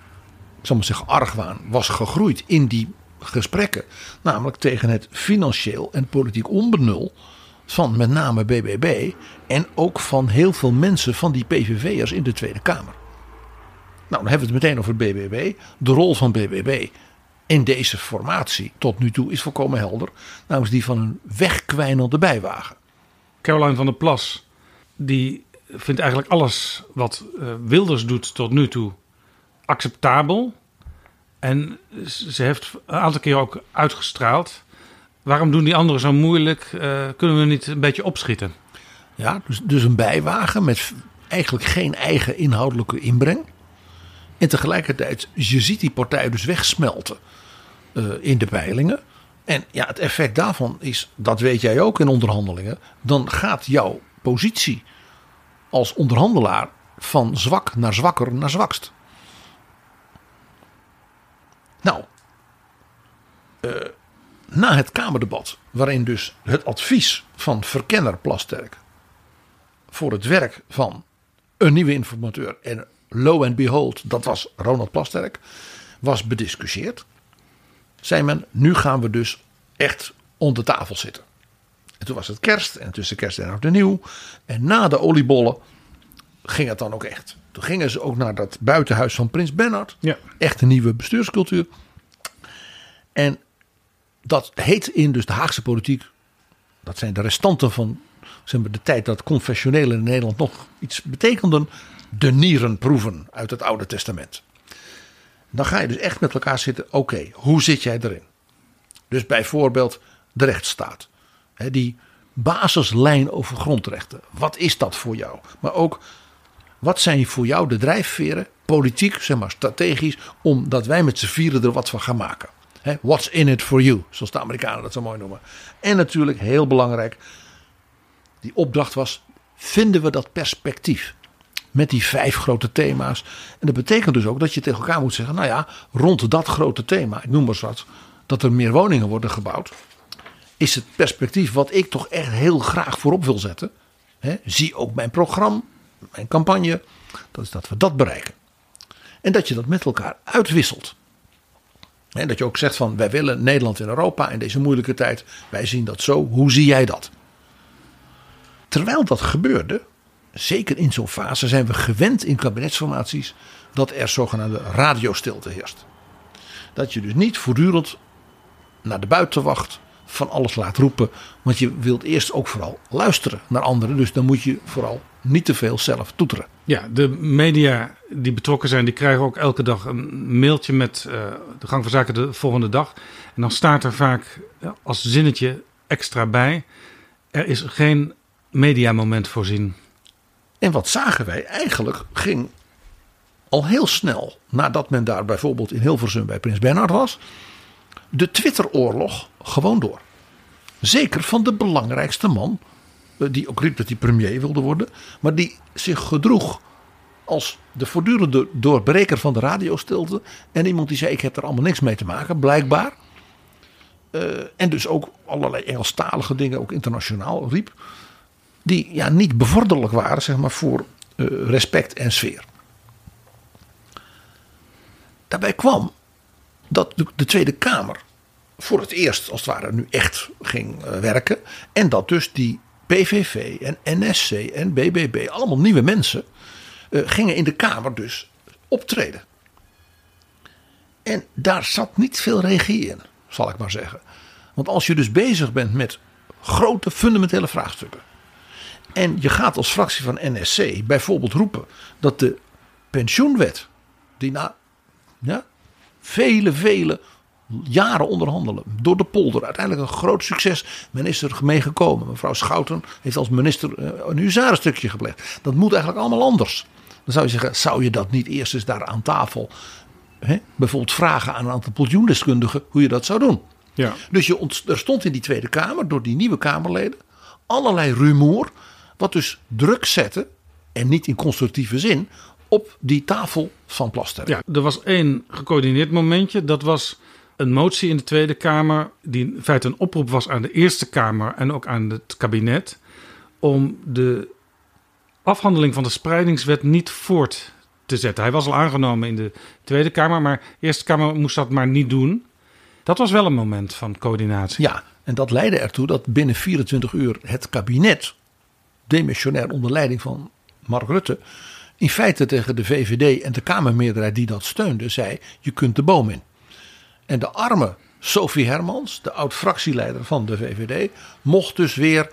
zal maar zeggen, argwaan was gegroeid in die gesprekken. Namelijk tegen het financieel en politiek onbenul van met name BBB en ook van heel veel mensen van die PVV'ers in de Tweede Kamer. Nou, dan hebben we het meteen over BBB. De rol van BBB in deze formatie tot nu toe is volkomen helder. Namens die van een wegkwijnelde bijwagen. Caroline van der Plas, die vindt eigenlijk alles wat Wilders doet tot nu toe acceptabel. En ze heeft een aantal keer ook uitgestraald. Waarom doen die anderen zo moeilijk? Kunnen we niet een beetje opschieten? Ja, dus een bijwagen met eigenlijk geen eigen inhoudelijke inbreng. En tegelijkertijd, je ziet die partij dus wegsmelten in de peilingen. En ja, het effect daarvan is, dat weet jij ook in onderhandelingen. Dan gaat jouw positie als onderhandelaar van zwak naar zwakker naar zwakst. Nou, na het Kamerdebat, waarin dus het advies van verkenner Plasterk voor het werk van een nieuwe informateur, en lo and behold, dat was Ronald Plasterk, was bediscussieerd, zei men, nu gaan we dus echt onder tafel zitten. En toen was het kerst, en tussen kerst en oud en nieuw, en na de oliebollen ging het dan ook echt. Toen gingen ze ook naar dat buitenhuis van Prins Bernhard. Ja. Echt een nieuwe bestuurscultuur. En dat heet in dus de Haagse politiek, dat zijn de restanten van zeg maar, de tijd dat confessionelen in Nederland nog iets betekenden, de nierenproeven uit het Oude Testament. Dan ga je dus echt met elkaar zitten, oké, hoe zit jij erin? Dus bijvoorbeeld de rechtsstaat. Die basislijn over grondrechten. Wat is dat voor jou? Maar ook, wat zijn voor jou de drijfveren, politiek, zeg maar strategisch, omdat wij met z'n vieren er wat van gaan maken? What's in it for you, zoals de Amerikanen dat zo mooi noemen. En natuurlijk, heel belangrijk, die opdracht was, vinden we dat perspectief? Met die 5 grote thema's. En dat betekent dus ook dat je tegen elkaar moet zeggen, nou ja, rond dat grote thema, ik noem maar wat, dat er meer woningen worden gebouwd, is het perspectief wat ik toch echt heel graag voorop wil zetten. Zie ook mijn programma, mijn campagne, dat is dat we dat bereiken. En dat je dat met elkaar uitwisselt. En dat je ook zegt van, wij willen Nederland in Europa in deze moeilijke tijd. Wij zien dat zo, hoe zie jij dat? Terwijl dat gebeurde, zeker in zo'n fase zijn we gewend in kabinetsformaties dat er zogenaamde radiostilte heerst. Dat je dus niet voortdurend naar de buitenwacht van alles laat roepen. Want je wilt eerst ook vooral luisteren naar anderen. Dus dan moet je vooral niet te veel zelf toeteren. Ja, de media die betrokken zijn, die krijgen ook elke dag een mailtje met de gang van zaken de volgende dag. En dan staat er vaak als zinnetje extra bij, er is geen mediamoment voorzien. En wat zagen wij? Eigenlijk ging al heel snel, nadat men daar bijvoorbeeld in Hilversum bij Prins Bernhard was, de Twitteroorlog gewoon door. Zeker van de belangrijkste man, die ook riep dat hij premier wilde worden, maar die zich gedroeg als de voortdurende doorbreker van de radiostilte. En iemand die zei, ik heb er allemaal niks mee te maken, blijkbaar. En dus ook allerlei Engelstalige dingen, ook internationaal riep. Die ja, niet bevorderlijk waren, zeg maar, voor respect en sfeer. Daarbij kwam dat de Tweede Kamer voor het eerst, als het ware, nu echt ging werken. En dat dus die PVV en NSC en BBB, allemaal nieuwe mensen, gingen in de Kamer dus optreden. En daar zat niet veel regie in, zal ik maar zeggen. Want als je dus bezig bent met grote fundamentele vraagstukken, en je gaat als fractie van NSC bijvoorbeeld roepen dat de pensioenwet, die na vele jaren onderhandelen, door de polder, uiteindelijk een groot succes. Men is er mee gekomen. Mevrouw Schouten heeft als minister een huzarenstukje gepleegd. Dat moet eigenlijk allemaal anders. Dan zou je zeggen, zou je dat niet eerst eens daar aan tafel, bijvoorbeeld vragen aan een aantal pensioendeskundigen hoe je dat zou doen. Ja. Dus er stond in die Tweede Kamer, door die nieuwe Kamerleden, allerlei rumoer, wat dus druk zette, en niet in constructieve zin, op die tafel van Plasterk. Ja, er was één gecoördineerd momentje. Dat was een motie in de Tweede Kamer, die in feite een oproep was aan de Eerste Kamer en ook aan het kabinet, om de afhandeling van de spreidingswet niet voort te zetten. Hij was al aangenomen in de Tweede Kamer, maar de Eerste Kamer moest dat maar niet doen. Dat was wel een moment van coördinatie. Ja, en dat leidde ertoe dat binnen 24 uur het kabinet, demissionair onder leiding van Mark Rutte, in feite tegen de VVD en de Kamermeerderheid die dat steunde, zei, je kunt de boom in. En de arme Sophie Hermans, de oud-fractieleider van de VVD, mocht dus weer,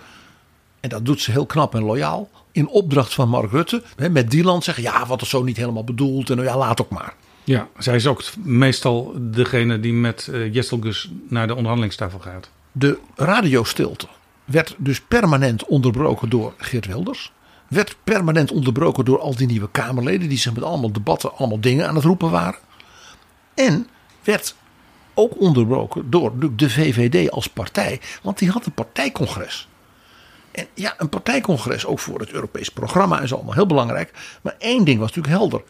en dat doet ze heel knap en loyaal, in opdracht van Mark Rutte, met Dylan zeggen, ja, wat er zo niet helemaal bedoeld, en nou ja, laat ook maar. Ja, zij is ook meestal degene die met Jesselgus naar de onderhandelingstafel gaat. De radiostilte werd dus permanent onderbroken door Geert Wilders. Werd permanent onderbroken door al die nieuwe Kamerleden die zich met allemaal debatten, allemaal dingen aan het roepen waren. En werd ook onderbroken door de VVD als partij, want die had een partijcongres. En ja, een partijcongres ook voor het Europees programma is allemaal heel belangrijk. Maar één ding was natuurlijk helder.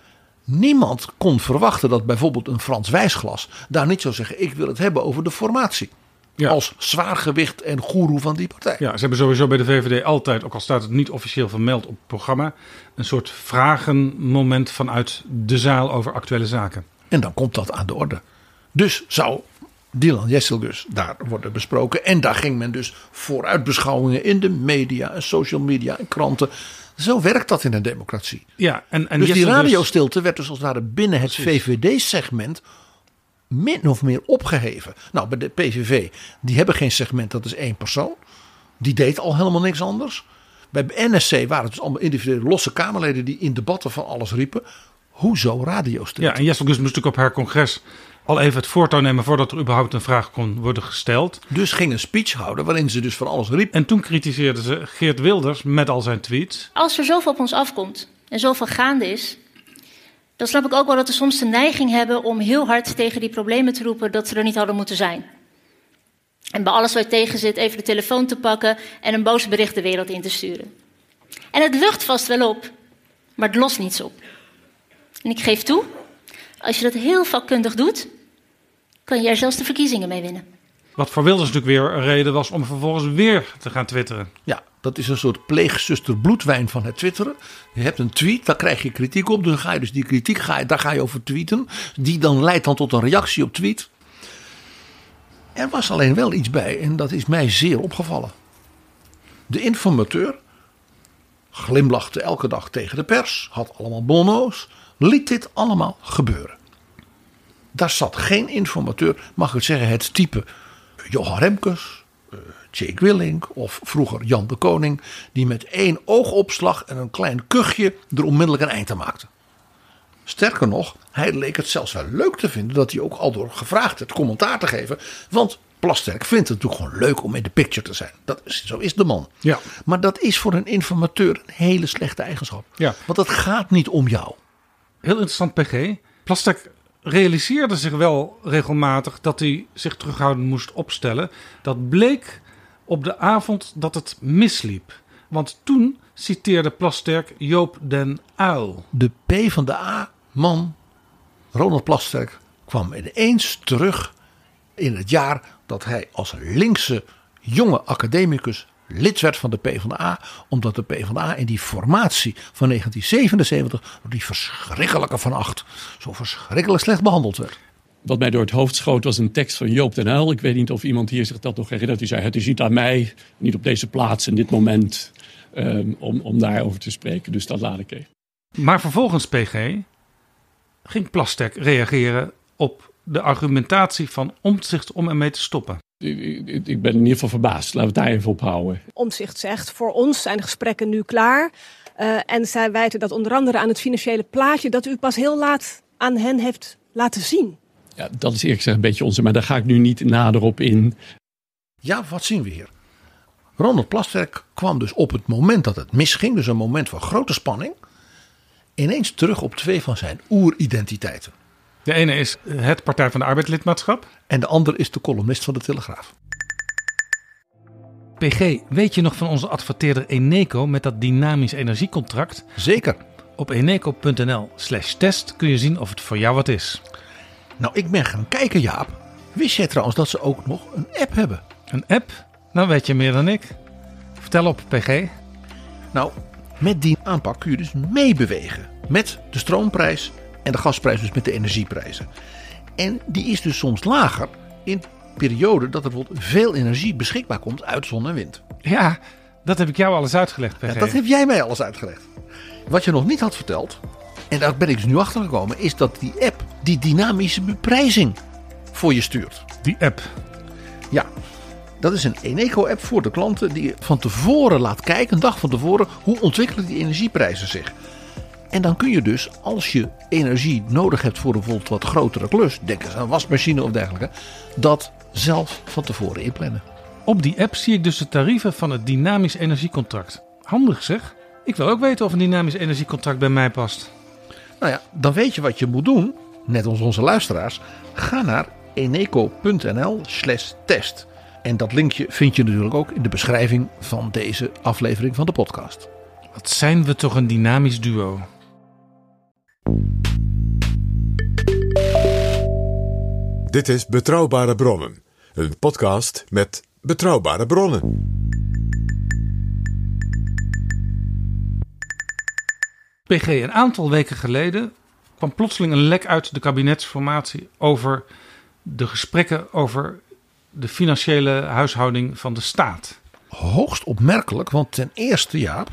Niemand kon verwachten dat bijvoorbeeld een Frans Wijsglas daar niet zou zeggen, ik wil het hebben over de formatie. Ja. Als zwaargewicht en goeroe van die partij. Ja, ze hebben sowieso bij de VVD altijd, ook al staat het niet officieel vermeld op het programma, een soort vragenmoment vanuit de zaal over actuele zaken. En dan komt dat aan de orde. Dus zou Dylan Jesselgus daar worden besproken. En daar ging men dus vooruitbeschouwingen in de media en social media en kranten. Zo werkt dat in een democratie. Ja, en dus Jesselgus, die radiostilte werd dus als het ware binnen het VVD-segment min of meer opgeheven. Nou, bij de PVV, die hebben geen segment, dat is één persoon. Die deed al helemaal niks anders. Bij NSC waren het dus allemaal individuele losse Kamerleden die in debatten van alles riepen. Hoezo radiostilte? Ja, en Jesselgus moest natuurlijk op haar congres al even het voortouw nemen voordat er überhaupt een vraag kon worden gesteld. Dus ging een speech houden waarin ze dus van alles riep. En toen kritiseerden ze Geert Wilders met al zijn tweets. Als er zoveel op ons afkomt en zoveel gaande is, dan snap ik ook wel dat we soms de neiging hebben om heel hard tegen die problemen te roepen dat ze er niet hadden moeten zijn. En bij alles wat tegen zit even de telefoon te pakken en een boos bericht de wereld in te sturen. En het lucht vast wel op, maar het lost niets op. En ik geef toe, als je dat heel vakkundig doet, kan je er zelfs de verkiezingen mee winnen. Wat voor Wilders natuurlijk weer een reden was om vervolgens weer te gaan twitteren. Ja, dat is een soort pleegzuster bloedwijn van het twitteren. Je hebt een tweet, daar krijg je kritiek op. Dan ga je dus die kritiek, daar ga je over tweeten. Die dan leidt dan tot een reactie op tweet. Er was alleen wel iets bij en dat is mij zeer opgevallen. De informateur glimlachte elke dag tegen de pers, had allemaal bonno's, liet dit allemaal gebeuren. Daar zat geen informateur, mag ik het zeggen, het type Johan Remkes, Jake Willink of vroeger Jan de Koning, die met één oogopslag en een klein kuchje er onmiddellijk een eind aan maakte. Sterker nog, hij leek het zelfs wel leuk te vinden dat hij ook al door gevraagd werd commentaar te geven, want Plasterk vindt het natuurlijk gewoon leuk om in de picture te zijn. Zo is de man. Ja. Maar dat is voor een informateur een hele slechte eigenschap. Ja. Want het gaat niet om jou. Heel interessant, PG. Plasterk realiseerde zich wel regelmatig dat hij zich terughoudend moest opstellen. Dat bleek op de avond dat het misliep. Want toen citeerde Plasterk Joop den Uyl. De PvdA-man Ronald Plasterk kwam ineens terug in het jaar dat hij als linkse jonge academicus lid werd van de PvdA, omdat de PvdA in die formatie van 1977 door die verschrikkelijke Van Agt zo verschrikkelijk slecht behandeld werd. Wat mij door het hoofd schoot was een tekst van Joop den Uyl. Ik weet niet of iemand hier zich dat nog herinnert. Die zei, het is niet aan mij, niet op deze plaats in dit moment om daarover te spreken. Dus dat laat ik even. Maar vervolgens, PG, ging Plasterk reageren op de argumentatie van Omtzigt om ermee te stoppen. Ik ben in ieder geval verbaasd. Laten we het daar even op houden. Omtzigt zegt, voor ons zijn de gesprekken nu klaar. En zij wijten dat onder andere aan het financiële plaatje dat u pas heel laat aan hen heeft laten zien. Ja, dat is eerlijk gezegd een beetje onzin, maar daar ga ik nu niet nader op in. Ja, wat zien we hier? Ronald Plasterk kwam dus op het moment dat het misging, dus een moment van grote spanning, ineens terug op twee van zijn oeridentiteiten. De ene is het Partij van de Arbeid lidmaatschap. En de ander is de columnist van de Telegraaf. PG, weet je nog van onze adverteerder Eneco met dat dynamisch energiecontract? Zeker. Op eneco.nl/test kun je zien of het voor jou wat is. Nou, ik ben gaan kijken, Jaap. Wist jij trouwens dat ze ook nog een app hebben? Een app? Nou weet je meer dan ik. Vertel op, PG. Nou, met die aanpak kun je dus meebewegen met de stroomprijs en de gasprijs, dus met de energieprijzen. En die is dus soms lager in perioden dat er bijvoorbeeld veel energie beschikbaar komt uit zon en wind. Ja, dat heb ik jou alles uitgelegd, PG. Ja, dat heb jij mij alles uitgelegd. Wat je nog niet had verteld, en daar ben ik dus nu achter gekomen, is dat die app die dynamische beprijzing voor je stuurt. Die app? Ja, dat is een Eneco-app voor de klanten die van tevoren laat kijken, een dag van tevoren, hoe ontwikkelen die energieprijzen zich. En dan kun je dus, als je energie nodig hebt voor een bijvoorbeeld wat grotere klus, denk eens aan een wasmachine of dergelijke, dat zelf van tevoren inplannen. Op die app zie ik dus de tarieven van het dynamisch energiecontract. Handig zeg. Ik wil ook weten of een dynamisch energiecontract bij mij past. Nou ja, dan weet je wat je moet doen. Net als onze luisteraars. Ga naar eneco.nl/test. En dat linkje vind je natuurlijk ook in de beschrijving van deze aflevering van de podcast. Wat zijn we toch een dynamisch duo. Dit is Betrouwbare Bronnen. Een podcast met betrouwbare bronnen. PG, een aantal weken geleden kwam plotseling een lek uit de kabinetsformatie over de gesprekken over de financiële huishouding van de staat. Hoogst opmerkelijk, want ten eerste, Jaap,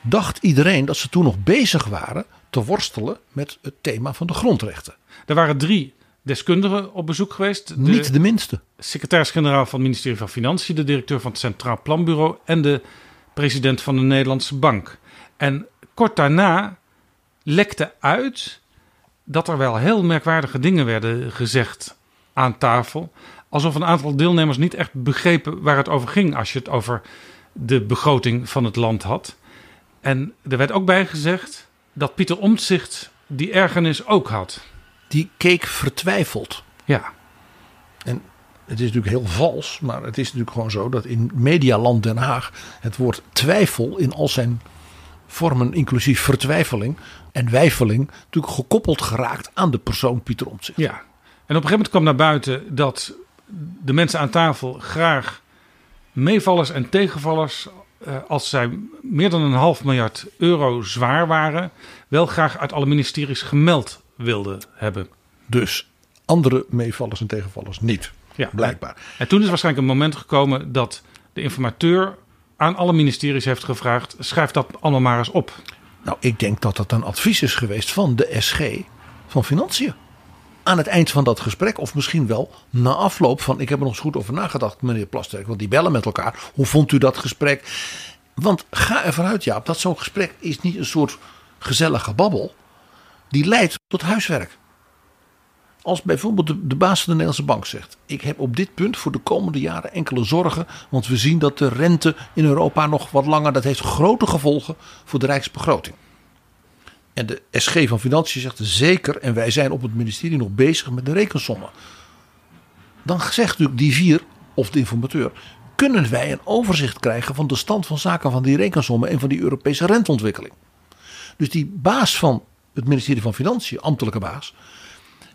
dacht iedereen dat ze toen nog bezig waren te worstelen met het thema van de grondrechten. Er waren 3 deskundigen op bezoek geweest. Niet de minste. Secretaris-generaal van het ministerie van Financiën, de directeur van het Centraal Planbureau en de president van de Nederlandse Bank. En kort daarna lekte uit dat er wel heel merkwaardige dingen werden gezegd aan tafel. Alsof een aantal deelnemers niet echt begrepen waar het over ging als je het over de begroting van het land had. En er werd ook bij gezegd dat Pieter Omtzigt die ergernis ook had. Die keek vertwijfeld. Ja. En het is natuurlijk heel vals, maar het is natuurlijk gewoon zo dat in Medialand Den Haag het woord twijfel in al zijn vormen, inclusief vertwijfeling en weifeling, natuurlijk gekoppeld geraakt aan de persoon Pieter Omtzigt. Ja. En op een gegeven moment kwam naar buiten dat de mensen aan tafel graag meevallers en tegenvallers, als zij meer dan €1,5 miljard zwaar waren, wel graag uit alle ministeries gemeld wilden hebben. Dus andere meevallers en tegenvallers niet, ja, blijkbaar. En toen is waarschijnlijk een moment gekomen dat de informateur aan alle ministeries heeft gevraagd: schrijf dat allemaal maar eens op. Nou, ik denk dat dat een advies is geweest van de SG van Financiën. Aan het eind van dat gesprek, of misschien wel na afloop van: ik heb er nog eens goed over nagedacht, meneer Plasterk, want die bellen met elkaar. Hoe vond u dat gesprek? Want ga ervan uit, Jaap, dat zo'n gesprek is niet een soort gezellige babbel. Die leidt tot huiswerk. Als bijvoorbeeld de baas van de Nederlandse Bank zegt: ik heb op dit punt voor de komende jaren enkele zorgen, want we zien dat de rente in Europa nog wat langer, dat heeft grote gevolgen voor de rijksbegroting. En de SG van Financiën zegt: zeker, en wij zijn op het ministerie nog bezig met de rekensommen. Dan zegt natuurlijk die 4, of de informateur: kunnen wij een overzicht krijgen van de stand van zaken van die rekensommen en van die Europese renteontwikkeling? Dus die baas van het ministerie van Financiën, ambtelijke baas,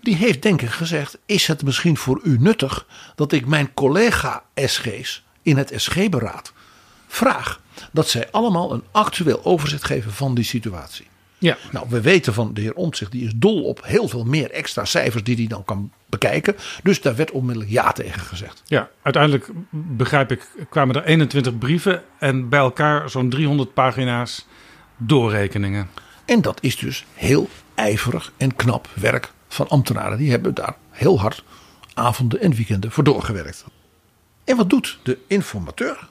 die heeft denk ik gezegd: is het misschien voor u nuttig dat ik mijn collega SG's in het SG-beraad vraag dat zij allemaal een actueel overzicht geven van die situatie. Ja. Nou, we weten van de heer Omtzigt, die is dol op heel veel meer extra cijfers die hij dan kan bekijken. Dus daar werd onmiddellijk ja tegen gezegd. Ja, uiteindelijk, begrijp ik, kwamen er 21 brieven en bij elkaar zo'n 300 pagina's doorrekeningen. En dat is dus heel ijverig en knap werk van ambtenaren. Die hebben daar heel hard avonden en weekenden voor doorgewerkt. En wat doet de informateur?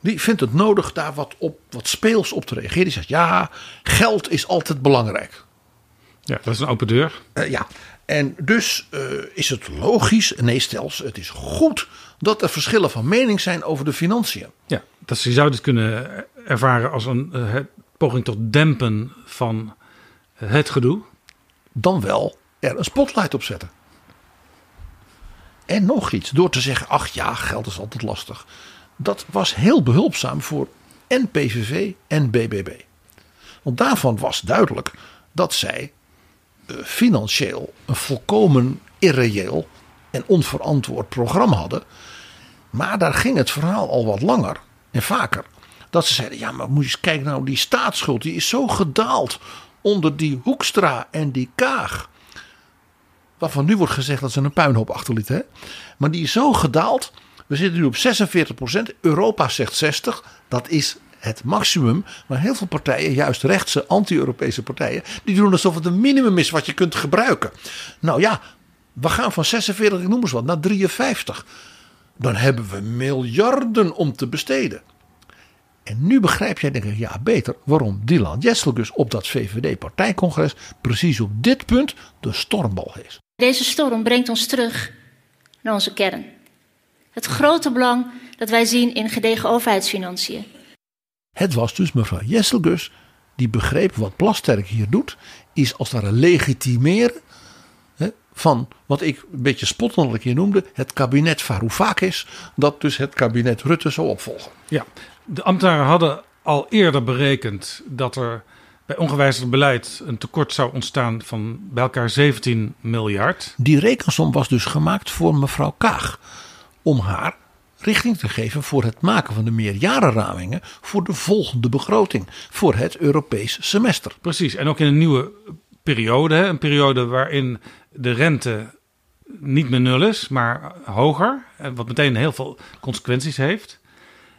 Die vindt het nodig daar wat speels op te reageren. Die zegt: ja, geld is altijd belangrijk. Ja, dat is een open deur. Ja, en dus is het logisch, nee stels, het is goed dat er verschillen van mening zijn over de financiën. Ja, dat je zou dit kunnen ervaren als een poging tot dempen van het gedoe. Dan wel er een spotlight op zetten. En nog iets, door te zeggen: ach ja, geld is altijd lastig. Dat was heel behulpzaam voor en PVV en BBB. Want daarvan was duidelijk dat zij financieel een volkomen irreëel en onverantwoord programma hadden. Maar daar ging het verhaal al wat langer en vaker. Dat ze zeiden: ja, maar moet je eens kijken, nou, die staatsschuld die is zo gedaald onder die Hoekstra en die Kaag. Waarvan nu wordt gezegd dat ze een puinhoop achterlieten. Hè? Maar die is zo gedaald. We zitten nu op 46%. Europa zegt 60%. Dat is het maximum. Maar heel veel partijen, juist rechtse, anti-Europese partijen, die doen alsof het een minimum is wat je kunt gebruiken. Nou ja, We gaan van 46, ik noem eens wat, naar 53. Dan hebben we miljarden om te besteden. En nu begrijp jij, denk ik, ja beter waarom Dylan Jesselgus op dat VVD-partijcongres precies op dit punt de stormbal is. Deze storm brengt ons terug naar onze kern. Het grote belang dat wij zien in gedegen overheidsfinanciën. Het was dus mevrouw Jesselgus die begreep wat Plasterk hier doet, is als het ware legitimeren van wat ik een beetje spottendelijk hier noemde, het kabinet Varoufakis, dat dus het kabinet Rutte zou opvolgen. Ja, de ambtenaren hadden al eerder berekend dat er bij ongewijzigd beleid een tekort zou ontstaan van bij elkaar 17 miljard. Die rekensom was dus gemaakt voor mevrouw Kaag, om haar richting te geven voor het maken van de meerjarenramingen voor de volgende begroting, voor het Europees semester. Precies, en ook in een nieuwe periode, een periode waarin de rente niet meer nul is, maar hoger, wat meteen heel veel consequenties heeft.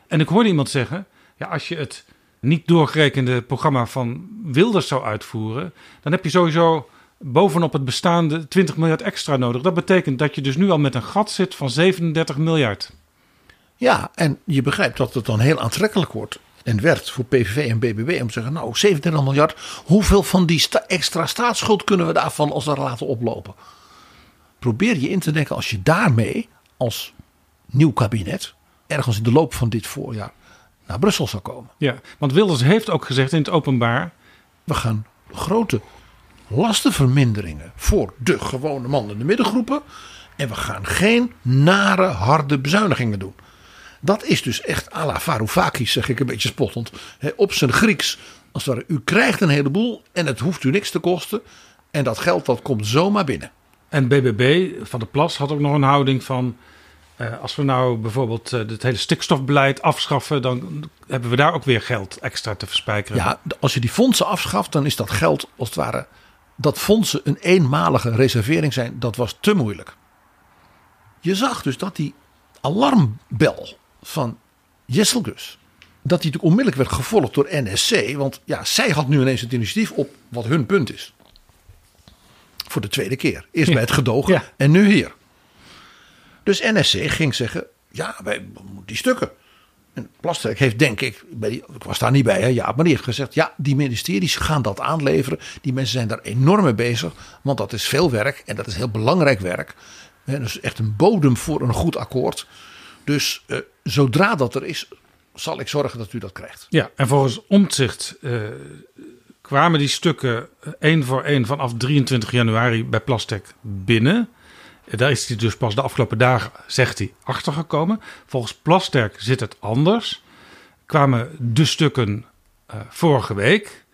En ik hoorde iemand zeggen, ja, als je het niet doorgerekende programma van Wilders zou uitvoeren, dan heb je sowieso bovenop het bestaande 20 miljard extra nodig. Dat betekent dat je dus nu al met een gat zit van 37 miljard. Ja, en je begrijpt dat het dan heel aantrekkelijk wordt en werd voor PVV en BBB om te zeggen, nou, 37 miljard, hoeveel van die extra staatsschuld kunnen we daarvan als dat laten oplopen? Probeer je in te denken als je daarmee als nieuw kabinet ergens in de loop van dit voorjaar naar Brussel zou komen. Ja, want Wilders heeft ook gezegd in het openbaar, we gaan grote lastenverminderingen voor de gewone man en de middengroepen en we gaan geen nare harde bezuinigingen doen. Dat is dus echt à la Varoufakis, zeg ik een beetje spottend. Op zijn Grieks, als het ware, u krijgt een heleboel en het hoeft u niks te kosten. En dat geld dat komt zomaar binnen. En BBB van der Plas had ook nog een houding van, als we nou bijvoorbeeld het hele stikstofbeleid afschaffen, dan hebben we daar ook weer geld extra te verspijkeren. Ja, als je die fondsen afschaft, dan is dat geld, als het ware, dat fondsen een eenmalige reservering zijn, dat was te moeilijk. Je zag dus dat die alarmbel van Jesselgus, dat die onmiddellijk werd gevolgd door NSC, want ja, zij had nu ineens het initiatief op wat hun punt is. Voor de tweede keer. Eerst bij het gedogen en nu hier. Dus NSC ging zeggen, ja, wij moeten die stukken. En Plasterk heeft, denk ik, ik was daar niet bij, hè, ja, maar die heeft gezegd, ja, die ministeries gaan dat aanleveren. Die mensen zijn daar enorm mee bezig, want dat is veel werk en dat is heel belangrijk werk. En dat is echt een bodem voor een goed akkoord. Dus zodra dat er is, zal ik zorgen dat u dat krijgt. Ja, en volgens Omtzigt kwamen die stukken één voor één vanaf 23 januari bij Plasterk binnen. Daar is hij dus pas de afgelopen dagen, zegt hij, achtergekomen. Volgens Plasterk zit het anders. Kwamen de stukken vorige week.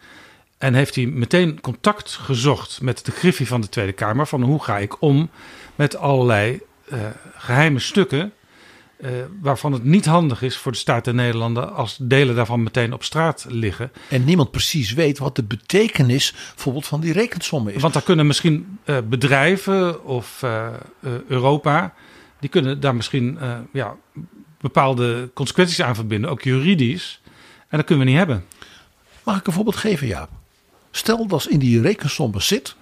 En heeft hij meteen contact gezocht met de griffie van de Tweede Kamer. Van hoe ga ik om met allerlei geheime stukken. Waarvan het niet handig is voor de staat der Nederlanden als delen daarvan meteen op straat liggen. En niemand precies weet wat de betekenis bijvoorbeeld van die rekensommen is. Want daar kunnen misschien bedrijven of Europa, die kunnen daar misschien bepaalde consequenties aan verbinden, ook juridisch. En dat kunnen we niet hebben. Mag ik een voorbeeld geven, Jaap? Stel dat in die rekensommen zit,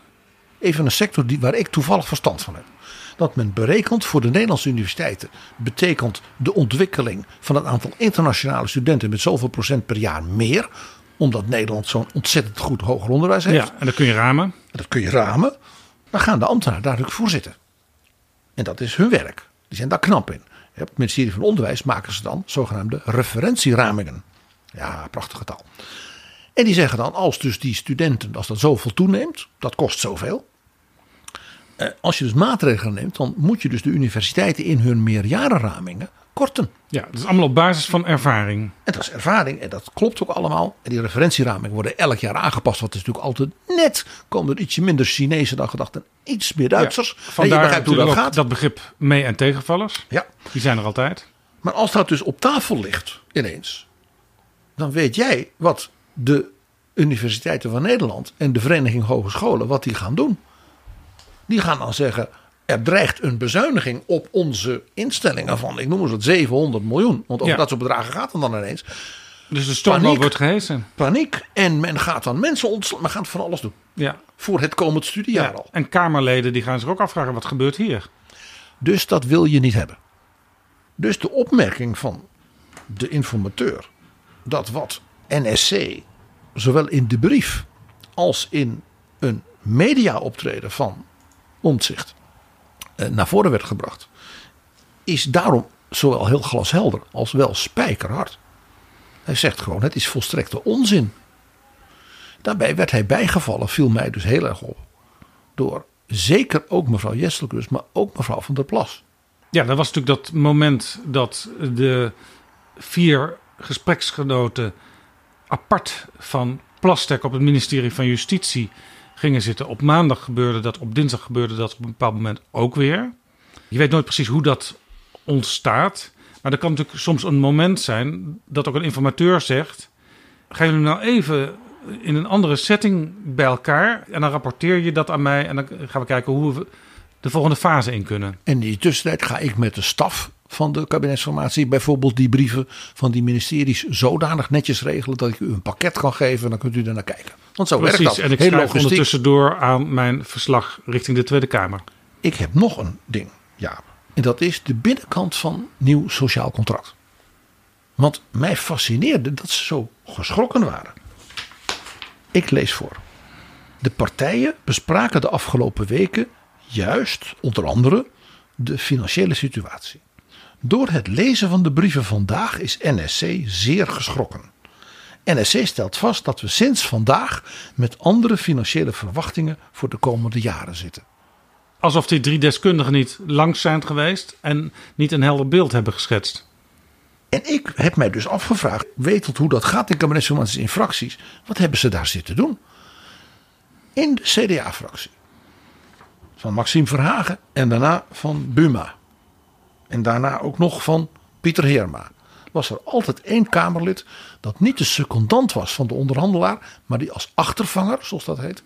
even een sector waar ik toevallig verstand van heb. Dat men berekent voor de Nederlandse universiteiten betekent de ontwikkeling van het aantal internationale studenten met zoveel procent per jaar meer. Omdat Nederland zo'n ontzettend goed hoger onderwijs heeft. Ja, en dat kun je ramen. Dan gaan de ambtenaren daar natuurlijk voor zitten. En dat is hun werk. Die zijn daar knap in. Op het ministerie van Onderwijs maken ze dan zogenaamde referentieramingen. Ja, prachtige taal. En die zeggen dan, als dus die studenten, als dat zoveel toeneemt, dat kost zoveel. Als je dus maatregelen neemt, dan moet je dus de universiteiten in hun meerjarenramingen korten. Ja, dat is allemaal op basis van ervaring. En dat is ervaring en dat klopt ook allemaal. En die referentieramingen worden elk jaar aangepast. Want het is natuurlijk altijd net, komen er ietsje minder Chinezen dan gedacht en iets meer Duitsers. Ja, vandaar en je begrijpt hoe dat gaat. Dat begrip mee- en tegenvallers, ja, die zijn er altijd. Maar als dat dus op tafel ligt ineens, dan weet jij wat de universiteiten van Nederland en de Vereniging Hogescholen, wat die gaan doen. Die gaan dan zeggen, er dreigt een bezuiniging op onze instellingen van, ik noem eens wat, 700 miljoen. Want over dat soort bedragen gaat het dan ineens. Dus de storm wordt gehesen. Paniek. En men gaat dan mensen ontslaan. Men gaat van alles doen. Ja. voor het komend studiejaar al. En Kamerleden die gaan zich ook afvragen, wat gebeurt hier? Dus dat wil je niet hebben. Dus de opmerking van de informateur dat wat NSC zowel in de brief als in een mediaoptreden van Omtzigt naar voren werd gebracht, is daarom zowel heel glashelder als wel spijkerhard. Hij zegt gewoon, het is volstrekte onzin. Daarbij werd hij bijgevallen, viel mij dus heel erg op, door zeker ook mevrouw Jesselkus, maar ook mevrouw Van der Plas. Ja, dat was natuurlijk dat moment dat de vier gespreksgenoten apart van Plasterk op het ministerie van Justitie gingen zitten. Op maandag gebeurde dat, op dinsdag gebeurde dat, op een bepaald moment ook weer. Je weet nooit precies hoe dat ontstaat. Maar er kan natuurlijk soms een moment zijn dat ook een informateur zegt, gaan jullie nou even in een andere setting bij elkaar en dan rapporteer je dat aan mij en dan gaan we kijken hoe we de volgende fase in kunnen. En in die tussentijd ga ik met de staf van de kabinetsformatie bijvoorbeeld die brieven van die ministeries zodanig netjes regelen dat ik u een pakket kan geven en dan kunt u er naar kijken. Want zo precies, werkt dat. En ik schrijf ondertussen door aan mijn verslag richting de Tweede Kamer. Ik heb nog een ding, Jaap. En dat is de binnenkant van nieuw sociaal contract. Want mij fascineerde dat ze zo geschrokken waren. Ik lees voor. De partijen bespraken de afgelopen weken juist, onder andere, de financiële situatie. Door het lezen van de brieven vandaag is NSC zeer geschrokken. NSC stelt vast dat we sinds vandaag met andere financiële verwachtingen voor de komende jaren zitten. Alsof die drie deskundigen niet langs zijn geweest en niet een helder beeld hebben geschetst. En ik heb mij dus afgevraagd, wetend hoe dat gaat in kabinetsformaties en fracties, wat hebben ze daar zitten doen? In de CDA-fractie. Van Maxime Verhagen en daarna van Buma. En daarna ook nog van Pieter Heerma. Was er altijd één Kamerlid dat niet de secondant was van de onderhandelaar, maar die als achtervanger, zoals dat heet,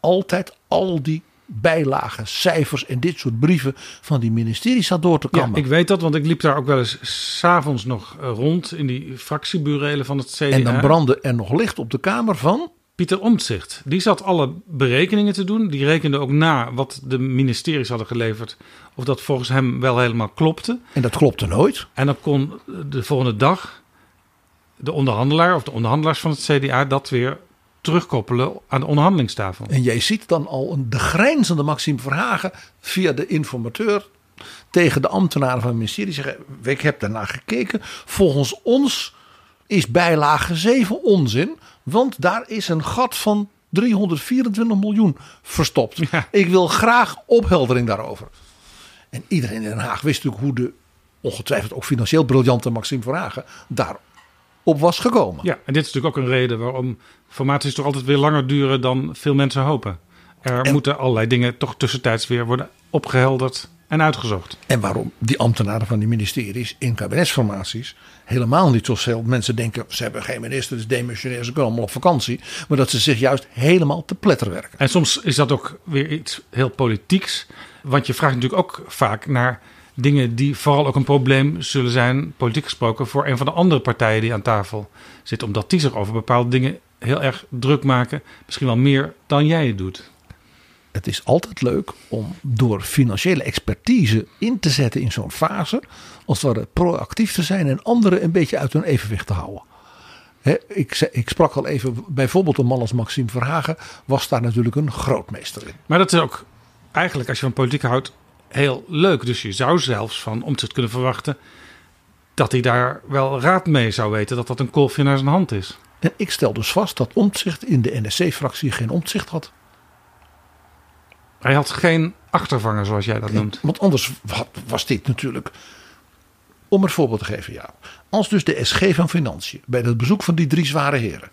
altijd al die bijlagen, cijfers en dit soort brieven van die ministeries zat door te kammen. Ja, ik weet dat, want ik liep daar ook wel eens 's avonds nog rond in die fractieburelen van het CDA. En dan brandde er nog licht op de kamer van Pieter Omtzigt. Die zat alle berekeningen te doen. Die rekende ook na wat de ministeries hadden geleverd, of dat volgens hem wel helemaal klopte. En dat klopte nooit. En dan kon de volgende dag de onderhandelaar of de onderhandelaars van het CDA dat weer terugkoppelen aan de onderhandelingstafel. En jij ziet dan al de grijnzende Maxime Verhagen via de informateur tegen de ambtenaren van het ministerie zeggen, ik heb daarna gekeken, volgens ons is bijlage 7 onzin, want daar is een gat van 324 miljoen verstopt. Ja. Ik wil graag opheldering daarover. En iedereen in Den Haag wist natuurlijk hoe de ongetwijfeld ook financieel briljante Maxime Verhagen daar op was gekomen. Ja, en dit is natuurlijk ook een reden waarom formaties toch altijd weer langer duren dan veel mensen hopen. Er moeten allerlei dingen toch tussentijds weer worden opgehelderd en uitgezocht. En waarom die ambtenaren van die ministeries in kabinetsformaties helemaal niet zoals veel mensen denken, ze hebben geen minister, dus demissionair, ze kunnen allemaal op vakantie, maar dat ze zich juist helemaal te pletter werken. En soms is dat ook weer iets heel politieks, want je vraagt natuurlijk ook vaak naar dingen die vooral ook een probleem zullen zijn, politiek gesproken, voor een van de andere partijen die aan tafel zit. Omdat die zich over bepaalde dingen heel erg druk maken. Misschien wel meer dan jij het doet. Het is altijd leuk om door financiële expertise in te zetten in zo'n fase, als het ware proactief te zijn en anderen een beetje uit hun evenwicht te houden. He, ik sprak al even, bijvoorbeeld een man als Maxime Verhagen was daar natuurlijk een grootmeester in. Maar dat is ook eigenlijk, als je van politiek houdt, heel leuk. Dus je zou zelfs van Omtzigt kunnen verwachten dat hij daar wel raad mee zou weten, dat dat een kolfje naar zijn hand is. En ik stel dus vast dat Omtzigt in de NSC-fractie geen Omtzigt had. Hij had geen achtervanger, zoals jij dat noemt. Want anders was dit natuurlijk, om een voorbeeld te geven, ja. Als dus de SG van Financiën bij dat bezoek van die drie zware heren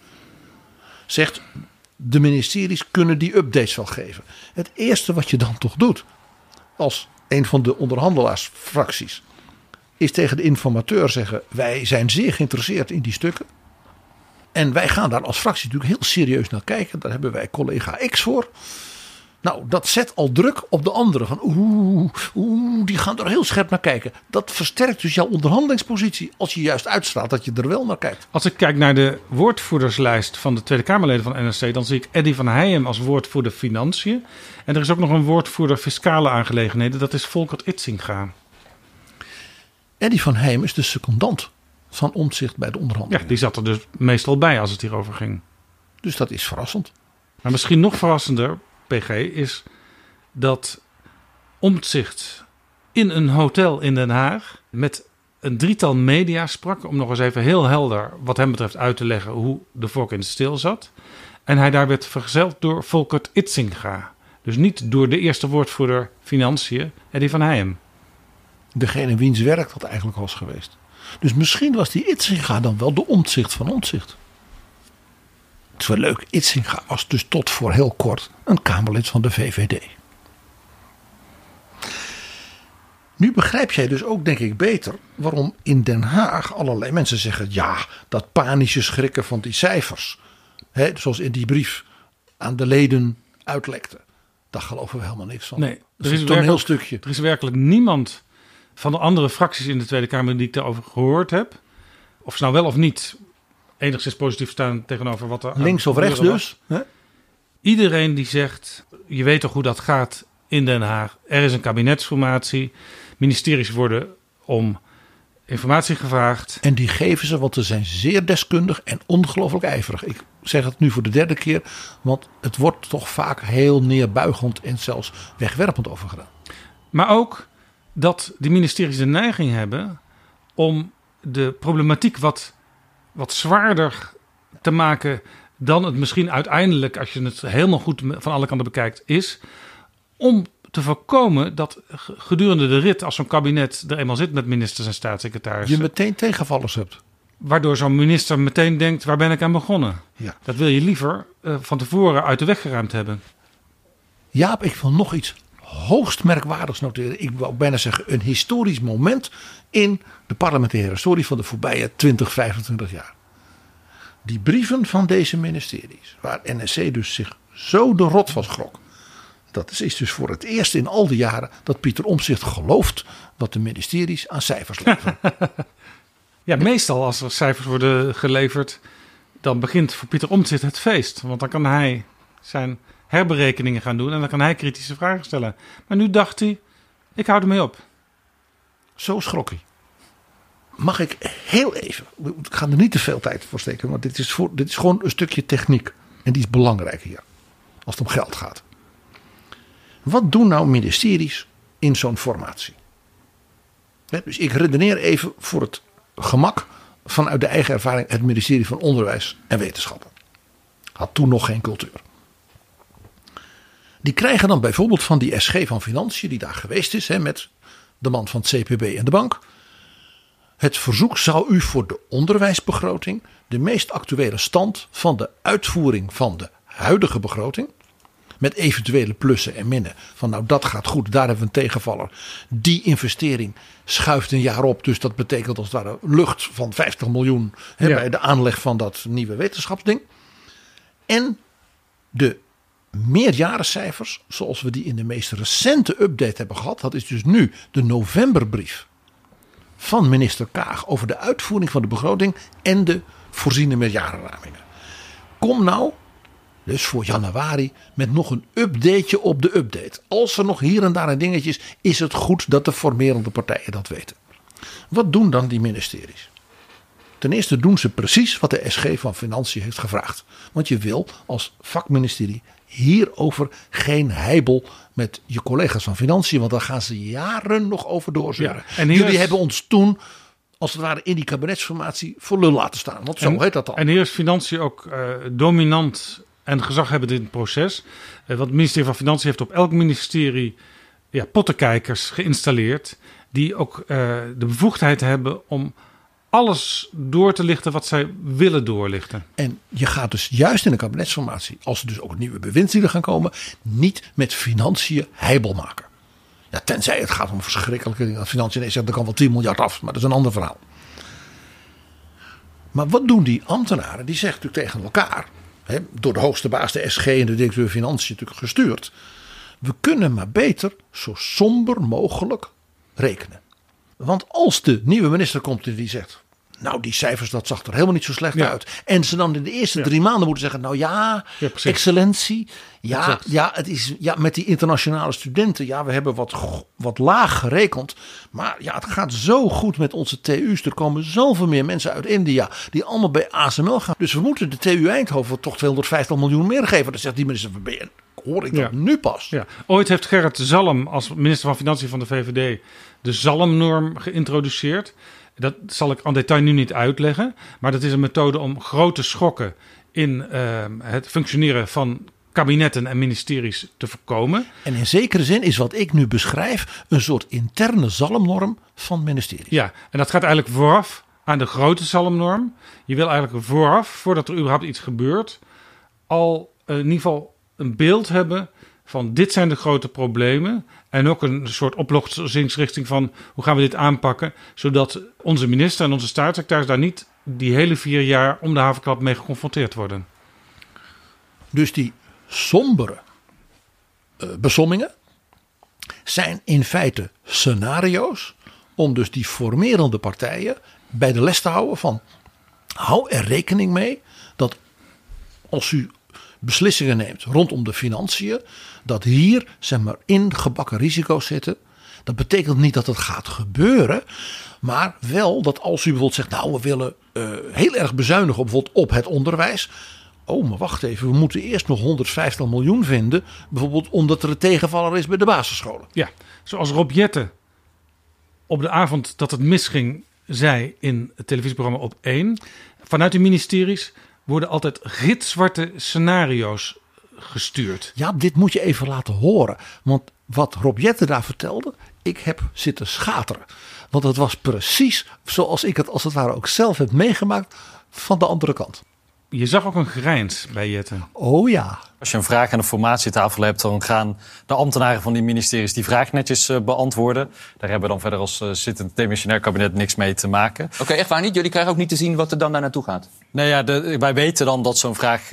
zegt, de ministeries kunnen die updates wel geven. Het eerste wat je dan toch doet als een van de onderhandelaarsfracties is tegen de informateur zeggen, wij zijn zeer geïnteresseerd in die stukken. En wij gaan daar als fractie natuurlijk heel serieus naar kijken. Daar hebben wij collega X voor. Nou, dat zet al druk op de anderen. Van die gaan er heel scherp naar kijken. Dat versterkt dus jouw onderhandelingspositie als je juist uitstraalt dat je er wel naar kijkt. Als ik kijk naar de woordvoerderslijst van de Tweede Kamerleden van NSC... dan zie ik Eddy van Heijem als woordvoerder Financiën. En er is ook nog een woordvoerder Fiscale Aangelegenheden. Dat is Volkert Itzinga. Eddy van Heijem is de secondant van Omtzigt bij de onderhandelingen. Ja, die zat er dus meestal bij als het hierover ging. Dus dat is verrassend. Maar misschien nog verrassender, PG, is dat Omtzigt in een hotel in Den Haag met een drietal media sprak om nog eens even heel helder wat hem betreft uit te leggen hoe de vork in het steel zat. En hij daar werd vergezeld door Volkert Itzinga. Dus niet door de eerste woordvoerder Financiën, Eddy van Heijem. Degene wiens werk dat eigenlijk was geweest. Dus misschien was die Itzinga dan wel de Omtzigt van Omtzigt. Het is wel leuk, Itzinga was dus tot voor heel kort een Kamerlid van de VVD. Nu begrijp jij dus ook denk ik beter waarom in Den Haag allerlei mensen zeggen... ja, dat panische schrikken van die cijfers, hè, zoals in die brief aan de leden uitlekte. Daar geloven we helemaal niks van. Nee, dat is een toneelstukje. Er is werkelijk niemand van de andere fracties in de Tweede Kamer die ik daarover gehoord heb. Of ze nou wel of niet... enigszins positief staan tegenover wat er... Links of rechts dus. Hè? Iedereen die zegt... je weet toch hoe dat gaat in Den Haag. Er is een kabinetsformatie. Ministeries worden om informatie gevraagd. En die geven ze, want ze zijn zeer deskundig... en ongelooflijk ijverig. Ik zeg het nu voor de derde keer... want het wordt toch vaak heel neerbuigend... en zelfs wegwerpend overgedaan. Maar ook dat die ministeries de neiging hebben... om de problematiek wat zwaarder te maken dan het misschien uiteindelijk... als je het helemaal goed van alle kanten bekijkt, is... om te voorkomen dat gedurende de rit... als zo'n kabinet er eenmaal zit met ministers en staatssecretarissen... je meteen tegenvallers hebt. Waardoor zo'n minister meteen denkt, waar ben ik aan begonnen? Ja. Dat wil je liever van tevoren uit de weg geruimd hebben. Jaap, ik wil nog iets hoogst merkwaardigs noteren. Ik wou bijna zeggen een historisch moment... in de parlementaire historie van de voorbije 20, 25 jaar. Die brieven van deze ministeries, waar NSC dus zich zo de rot van schrok. Dat is dus voor het eerst in al die jaren dat Pieter Omtzigt gelooft wat de ministeries aan cijfers leveren. Ja, meestal als er cijfers worden geleverd, dan begint voor Pieter Omtzigt het feest. Want dan kan hij zijn herberekeningen gaan doen en dan kan hij kritische vragen stellen. Maar nu dacht hij, ik hou ermee op. Zo schrok hij. Mag ik heel even... ik ga er niet te veel tijd voor steken... want dit is gewoon een stukje techniek. En die is belangrijk hier. Als het om geld gaat. Wat doen nou ministeries in zo'n formatie? Dus ik redeneer even voor het gemak... vanuit de eigen ervaring... het ministerie van Onderwijs en Wetenschappen. Had toen nog geen cultuur. Die krijgen dan bijvoorbeeld van die SG van Financiën... die daar geweest is met... de man van het CPB en de bank. Het verzoek zou u voor de onderwijsbegroting... de meest actuele stand van de uitvoering van de huidige begroting... met eventuele plussen en minnen. Van nou, dat gaat goed, daar hebben we een tegenvaller. Die investering schuift een jaar op. Dus dat betekent als het ware lucht van 50 miljoen... Ja. Bij de aanleg van dat nieuwe wetenschapsding. En de meerjarencijfers, zoals we die in de meest recente update hebben gehad. Dat is dus nu de novemberbrief van minister Kaag over de uitvoering van de begroting en de voorziene meerjarenramingen. Kom nou, dus voor januari, met nog een updateje op de update. Als er nog hier en daar een dingetje is het goed dat de formerende partijen dat weten. Wat doen dan die ministeries? Ten eerste doen ze precies wat de SG van Financiën heeft gevraagd. Want je wil als vakministerie hierover geen heibel met je collega's van Financiën. Want daar gaan ze jaren nog over doorzeuren. Ja, jullie hebben ons toen, als het ware in die kabinetsformatie, voor lul laten staan. Want zo heet dat al. En hier is Financiën ook dominant en gezaghebbend in het proces. Want het ministerie van Financiën heeft op elk ministerie pottenkijkers geïnstalleerd. Die ook de bevoegdheid hebben om... alles door te lichten wat zij willen doorlichten. En je gaat dus juist in de kabinetsformatie... als er dus ook nieuwe bewindslieden gaan komen... niet met Financiën heibel maken. Ja, tenzij het gaat om verschrikkelijke dingen. Financiën zegt, er kan wel 10 miljard af. Maar dat is een ander verhaal. Maar wat doen die ambtenaren? Die zeggen natuurlijk tegen elkaar... door de hoogste baas, de SG en de directeur Financiën natuurlijk gestuurd... We kunnen maar beter zo somber mogelijk rekenen. Want als de nieuwe minister komt en die zegt... nou, die cijfers, dat zag er helemaal niet zo slecht uit. En ze dan in de eerste 3 maanden moeten zeggen... nou ja, excellentie. Ja, het is, met die internationale studenten... ja, we hebben wat laag gerekend. Maar ja, het gaat zo goed met onze TU's. Er komen zoveel meer mensen uit India... die allemaal bij ASML gaan. Dus we moeten de TU Eindhoven toch 250 miljoen meer geven. Dan zegt die minister van BN. Hoor ik dat nu pas. Ja. Ooit heeft Gerrit Zalm als minister van Financiën van de VVD... de Zalmnorm geïntroduceerd... Dat zal ik aan detail nu niet uitleggen. Maar dat is een methode om grote schokken in het functioneren van kabinetten en ministeries te voorkomen. En in zekere zin is wat ik nu beschrijf een soort interne zalmnorm van ministeries. Ja, en dat gaat eigenlijk vooraf aan de grote zalmnorm. Je wil eigenlijk vooraf, voordat er überhaupt iets gebeurt, al in ieder geval een beeld hebben van dit zijn de grote problemen. En ook een soort oplossingsrichting van hoe gaan we dit aanpakken. Zodat onze minister en onze staatssecretaris daar niet die hele 4 jaar om de haverklap mee geconfronteerd worden. Dus die sombere besommingen zijn in feite scenario's. Om dus die formerende partijen bij de les te houden van... hou er rekening mee dat als u... beslissingen neemt rondom de financiën, dat hier zeg maar ingebakken risico's zitten. Dat betekent niet dat het gaat gebeuren, maar wel dat als u bijvoorbeeld zegt, nou we willen heel erg bezuinigen bijvoorbeeld op het onderwijs. Oh, maar wacht even, we moeten eerst nog 150 miljoen vinden, bijvoorbeeld omdat er een tegenvaller is bij de basisscholen. Ja, zoals Rob Jetten op de avond dat het misging zei in het televisieprogramma Op 1, vanuit de ministeries... worden altijd gitzwarte scenario's gestuurd. Ja, dit moet je even laten horen. Want wat Rob Jetten daar vertelde, ik heb zitten schateren. Want het was precies zoals ik het als het ware ook zelf heb meegemaakt van de andere kant. Je zag ook een grijns bij Jetten. Oh ja. Als je een vraag aan de formatietafel hebt, dan gaan de ambtenaren van die ministeries die vraag netjes beantwoorden. Daar hebben we dan verder als zittend demissionair kabinet niks mee te maken. Oké, echt waar niet? Jullie krijgen ook niet te zien wat er dan daar naartoe gaat? Nou ja, wij weten dan dat zo'n vraag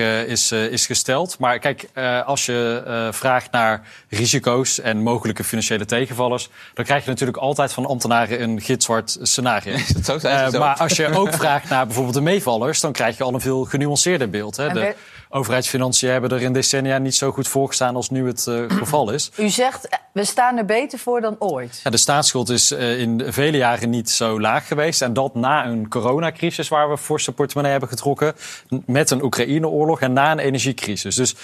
is gesteld. Maar kijk, als je vraagt naar risico's en mogelijke financiële tegenvallers... dan krijg je natuurlijk altijd van ambtenaren een gitzwart scenario. Is dat zo? Maar als je ook vraagt naar bijvoorbeeld de meevallers... dan krijg je al een veel genuanceerder beeld. Hè? De overheidsfinanciën hebben er in decennia niet zo goed voorgestaan als nu het geval is. U zegt, we staan er beter voor dan ooit. Ja, de staatsschuld is in vele jaren niet zo laag geweest. En dat na een coronacrisis waar we forse portemonnee hebben getrokken... met een Oekraïne-oorlog en na een energiecrisis. Dus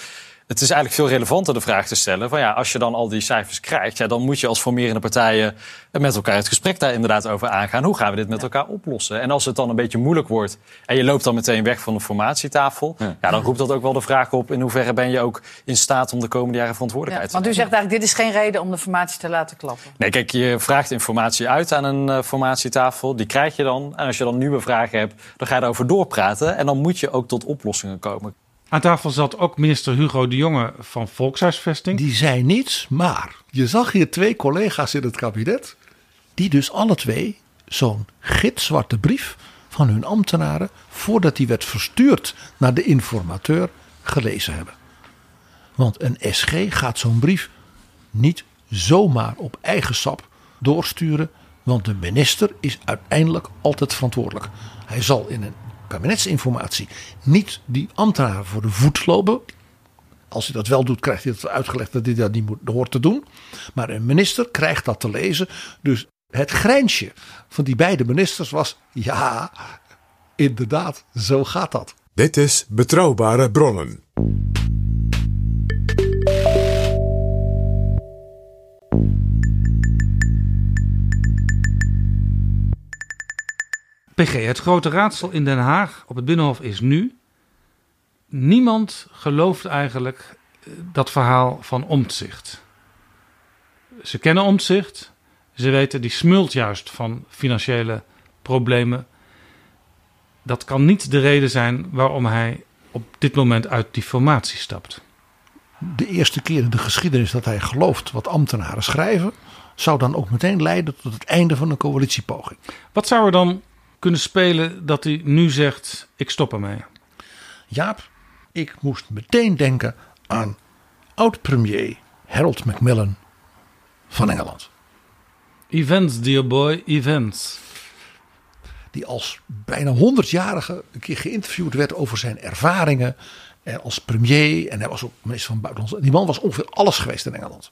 het is eigenlijk veel relevanter de vraag te stellen... van ja, als je dan al die cijfers krijgt... ja, dan moet je als formerende partijen met elkaar het gesprek daar inderdaad over aangaan. Hoe gaan we dit met elkaar oplossen? En als het dan een beetje moeilijk wordt... en je loopt dan meteen weg van de formatietafel... ja, dan roept dat ook wel de vraag op... in hoeverre ben je ook in staat om de komende jaren verantwoordelijkheid te nemen. Want u zegt eigenlijk, dit is geen reden om de formatie te laten klappen. Nee, kijk, je vraagt informatie uit aan een formatietafel. Die krijg je dan. En als je dan nieuwe vragen hebt, dan ga je erover doorpraten. En dan moet je ook tot oplossingen komen. Aan tafel zat ook minister Hugo de Jonge van Volkshuisvesting. Die zei niets, maar je zag hier 2 collega's in het kabinet... die dus alle 2 zo'n gitzwarte brief van hun ambtenaren... voordat die werd verstuurd naar de informateur gelezen hebben. Want een SG gaat zo'n brief niet zomaar op eigen sap doorsturen... want de minister is uiteindelijk altijd verantwoordelijk. Hij zal in een kabinetsinformatie niet die ambtenaren voor de voet lopen. Als hij dat wel doet, krijgt hij dat uitgelegd dat hij dat niet hoort te doen. Maar een minister krijgt dat te lezen. Dus het grijnsje van die beide ministers was... ja, inderdaad, zo gaat dat. Dit is Betrouwbare Bronnen. PG, het grote raadsel in Den Haag op het Binnenhof is nu... niemand gelooft eigenlijk dat verhaal van Omtzigt. Ze kennen Omtzigt. Ze weten, die smult juist van financiële problemen. Dat kan niet de reden zijn waarom hij op dit moment uit die formatie stapt. De eerste keer in de geschiedenis dat hij gelooft wat ambtenaren schrijven... zou dan ook meteen leiden tot het einde van een coalitiepoging. Wat zou er dan... kunnen spelen dat hij nu zegt, ik stop ermee? Jaap, ik moest meteen denken aan oud-premier Harold Macmillan van Engeland. Events, dear boy, events. Die als bijna 100-jarige een keer geïnterviewd werd over zijn ervaringen. En als premier. En hij was ook minister van Buitenlandse. Die man was ongeveer alles geweest in Engeland.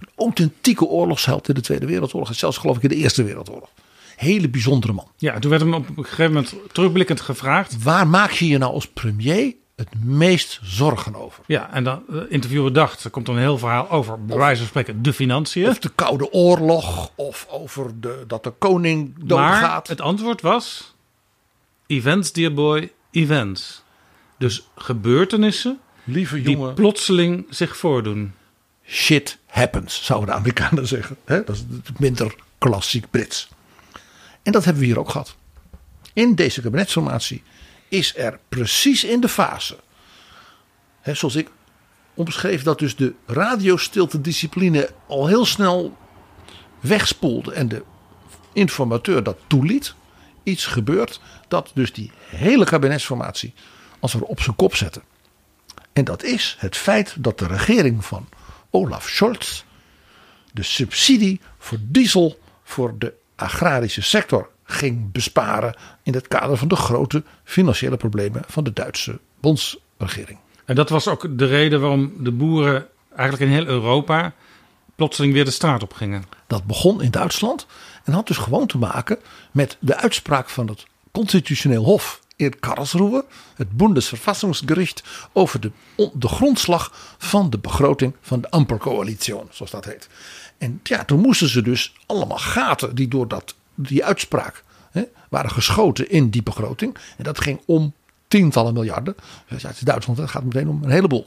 Een authentieke oorlogsheld in de Tweede Wereldoorlog. En zelfs geloof ik in de Eerste Wereldoorlog. Hele bijzondere man. Ja, toen werd hem op een gegeven moment terugblikkend gevraagd. Waar maak je je nou als premier het meest zorgen over? Ja, en dan de interviewer dacht, er komt een heel verhaal over, bij wijze van spreken, de financiën. Of de Koude Oorlog, of over dat de koning doodgaat. Maar het antwoord was, events, dear boy, events. Dus gebeurtenissen, lieve jongen, die plotseling zich voordoen. Shit happens, zouden de Amerikanen zeggen. He? Dat is minder klassiek Brits. En dat hebben we hier ook gehad. In deze kabinetsformatie is er precies in de fase, hè, zoals ik omschreef, dat dus de radiostilte-discipline al heel snel wegspoelde en de informateur dat toeliet, iets gebeurt dat dus die hele kabinetsformatie als we op zijn kop zetten. En dat is het feit dat de regering van Olaf Scholz de subsidie voor diesel voor de agrarische sector ging besparen in het kader van de grote financiële problemen van de Duitse bondsregering. En dat was ook de reden waarom de boeren eigenlijk in heel Europa plotseling weer de straat op gingen. Dat begon in Duitsland en had dus gewoon te maken met de uitspraak van het Constitutioneel Hof in Karlsruhe, het Bundesverfassungsgericht, over de grondslag van de begroting van de Ampelcoalitie, zoals dat heet. En ja, toen moesten ze dus allemaal gaten die door die uitspraak waren geschoten in die begroting. En dat ging om tientallen miljarden. Dus uit Duitsland, dat gaat meteen om een heleboel.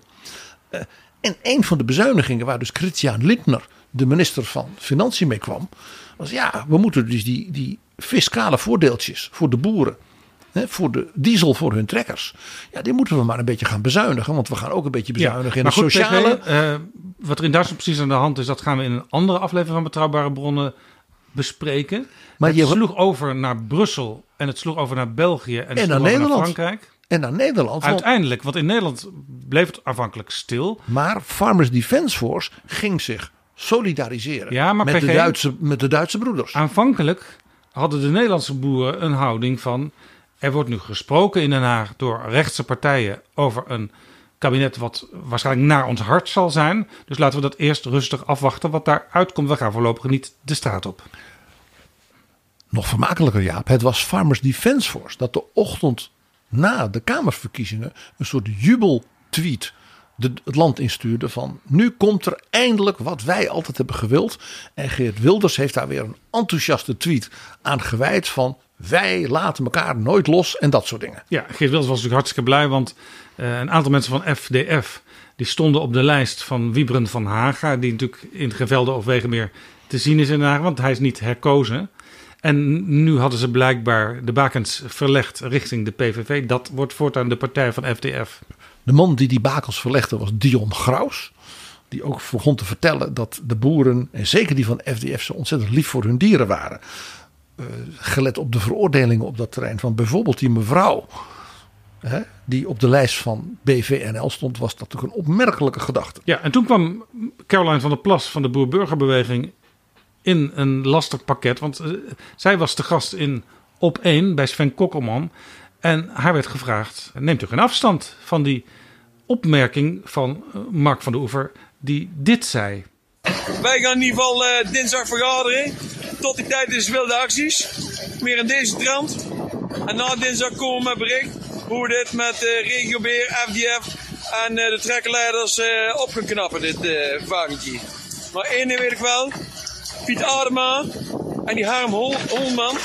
En een van de bezuinigingen waar dus Christian Lindner, de minister van Financiën, mee kwam, was ja, we moeten dus die fiscale voordeeltjes voor de boeren, voor de diesel, voor hun trekkers. Ja, die moeten we maar een beetje gaan bezuinigen. Want we gaan ook een beetje bezuinigen in het sociale. Wat er in Duitsland precies aan de hand is, dat gaan we in een andere aflevering van Betrouwbare Bronnen bespreken. Maar het sloeg over naar Brussel en het sloeg over naar België en naar Nederland. Naar Frankrijk. En naar Nederland. Uiteindelijk, want in Nederland bleef het aanvankelijk stil. Maar Farmers Defence Force ging zich solidariseren met de Duitse broeders. Aanvankelijk hadden de Nederlandse boeren een houding van, er wordt nu gesproken in Den Haag door rechtse partijen over een kabinet wat waarschijnlijk naar ons hart zal zijn. Dus laten we dat eerst rustig afwachten wat daar uitkomt. We gaan voorlopig niet de straat op. Nog vermakelijker, Jaap. Het was Farmers Defence Force dat de ochtend na de Kamerverkiezingen een soort jubeltweet het land instuurde van, nu komt er eindelijk wat wij altijd hebben gewild. En Geert Wilders heeft daar weer een enthousiaste tweet aan gewijd van, wij laten elkaar nooit los en dat soort dingen. Ja, Geert Wilders was natuurlijk hartstikke blij, want een aantal mensen van FDF die stonden op de lijst van Wiebren van Haga, die natuurlijk in Gevelde of Wegemeer te zien is in Den Haag, want hij is niet herkozen. En nu hadden ze blijkbaar de bakens verlegd richting de PVV. Dat wordt voortaan de partij van FDF. De man die bakens verlegde was Dion Graus, die ook begon te vertellen dat de boeren, en zeker die van FDF, zo ontzettend lief voor hun dieren waren. Gelet op de veroordelingen op dat terrein van bijvoorbeeld die mevrouw, die op de lijst van BVNL stond, was dat natuurlijk een opmerkelijke gedachte. Ja, en toen kwam Caroline van der Plas van de Boer-Burgerbeweging in een lastig pakket, want zij was te gast in Op 1 bij Sven Kokkelman en haar werd gevraagd, neemt u geen afstand van die opmerking van Mark van der Oever die dit zei. Wij gaan in ieder geval dinsdag vergaderen. Tot die tijd is wilde acties. Meer in deze trant. En na dinsdag komen we met bericht hoe we dit met regiobeheer, FDF en de trekkerleiders op gaan knappen, dit wagentje. Maar één ding weet ik wel. Piet Adema en die Harm Holman,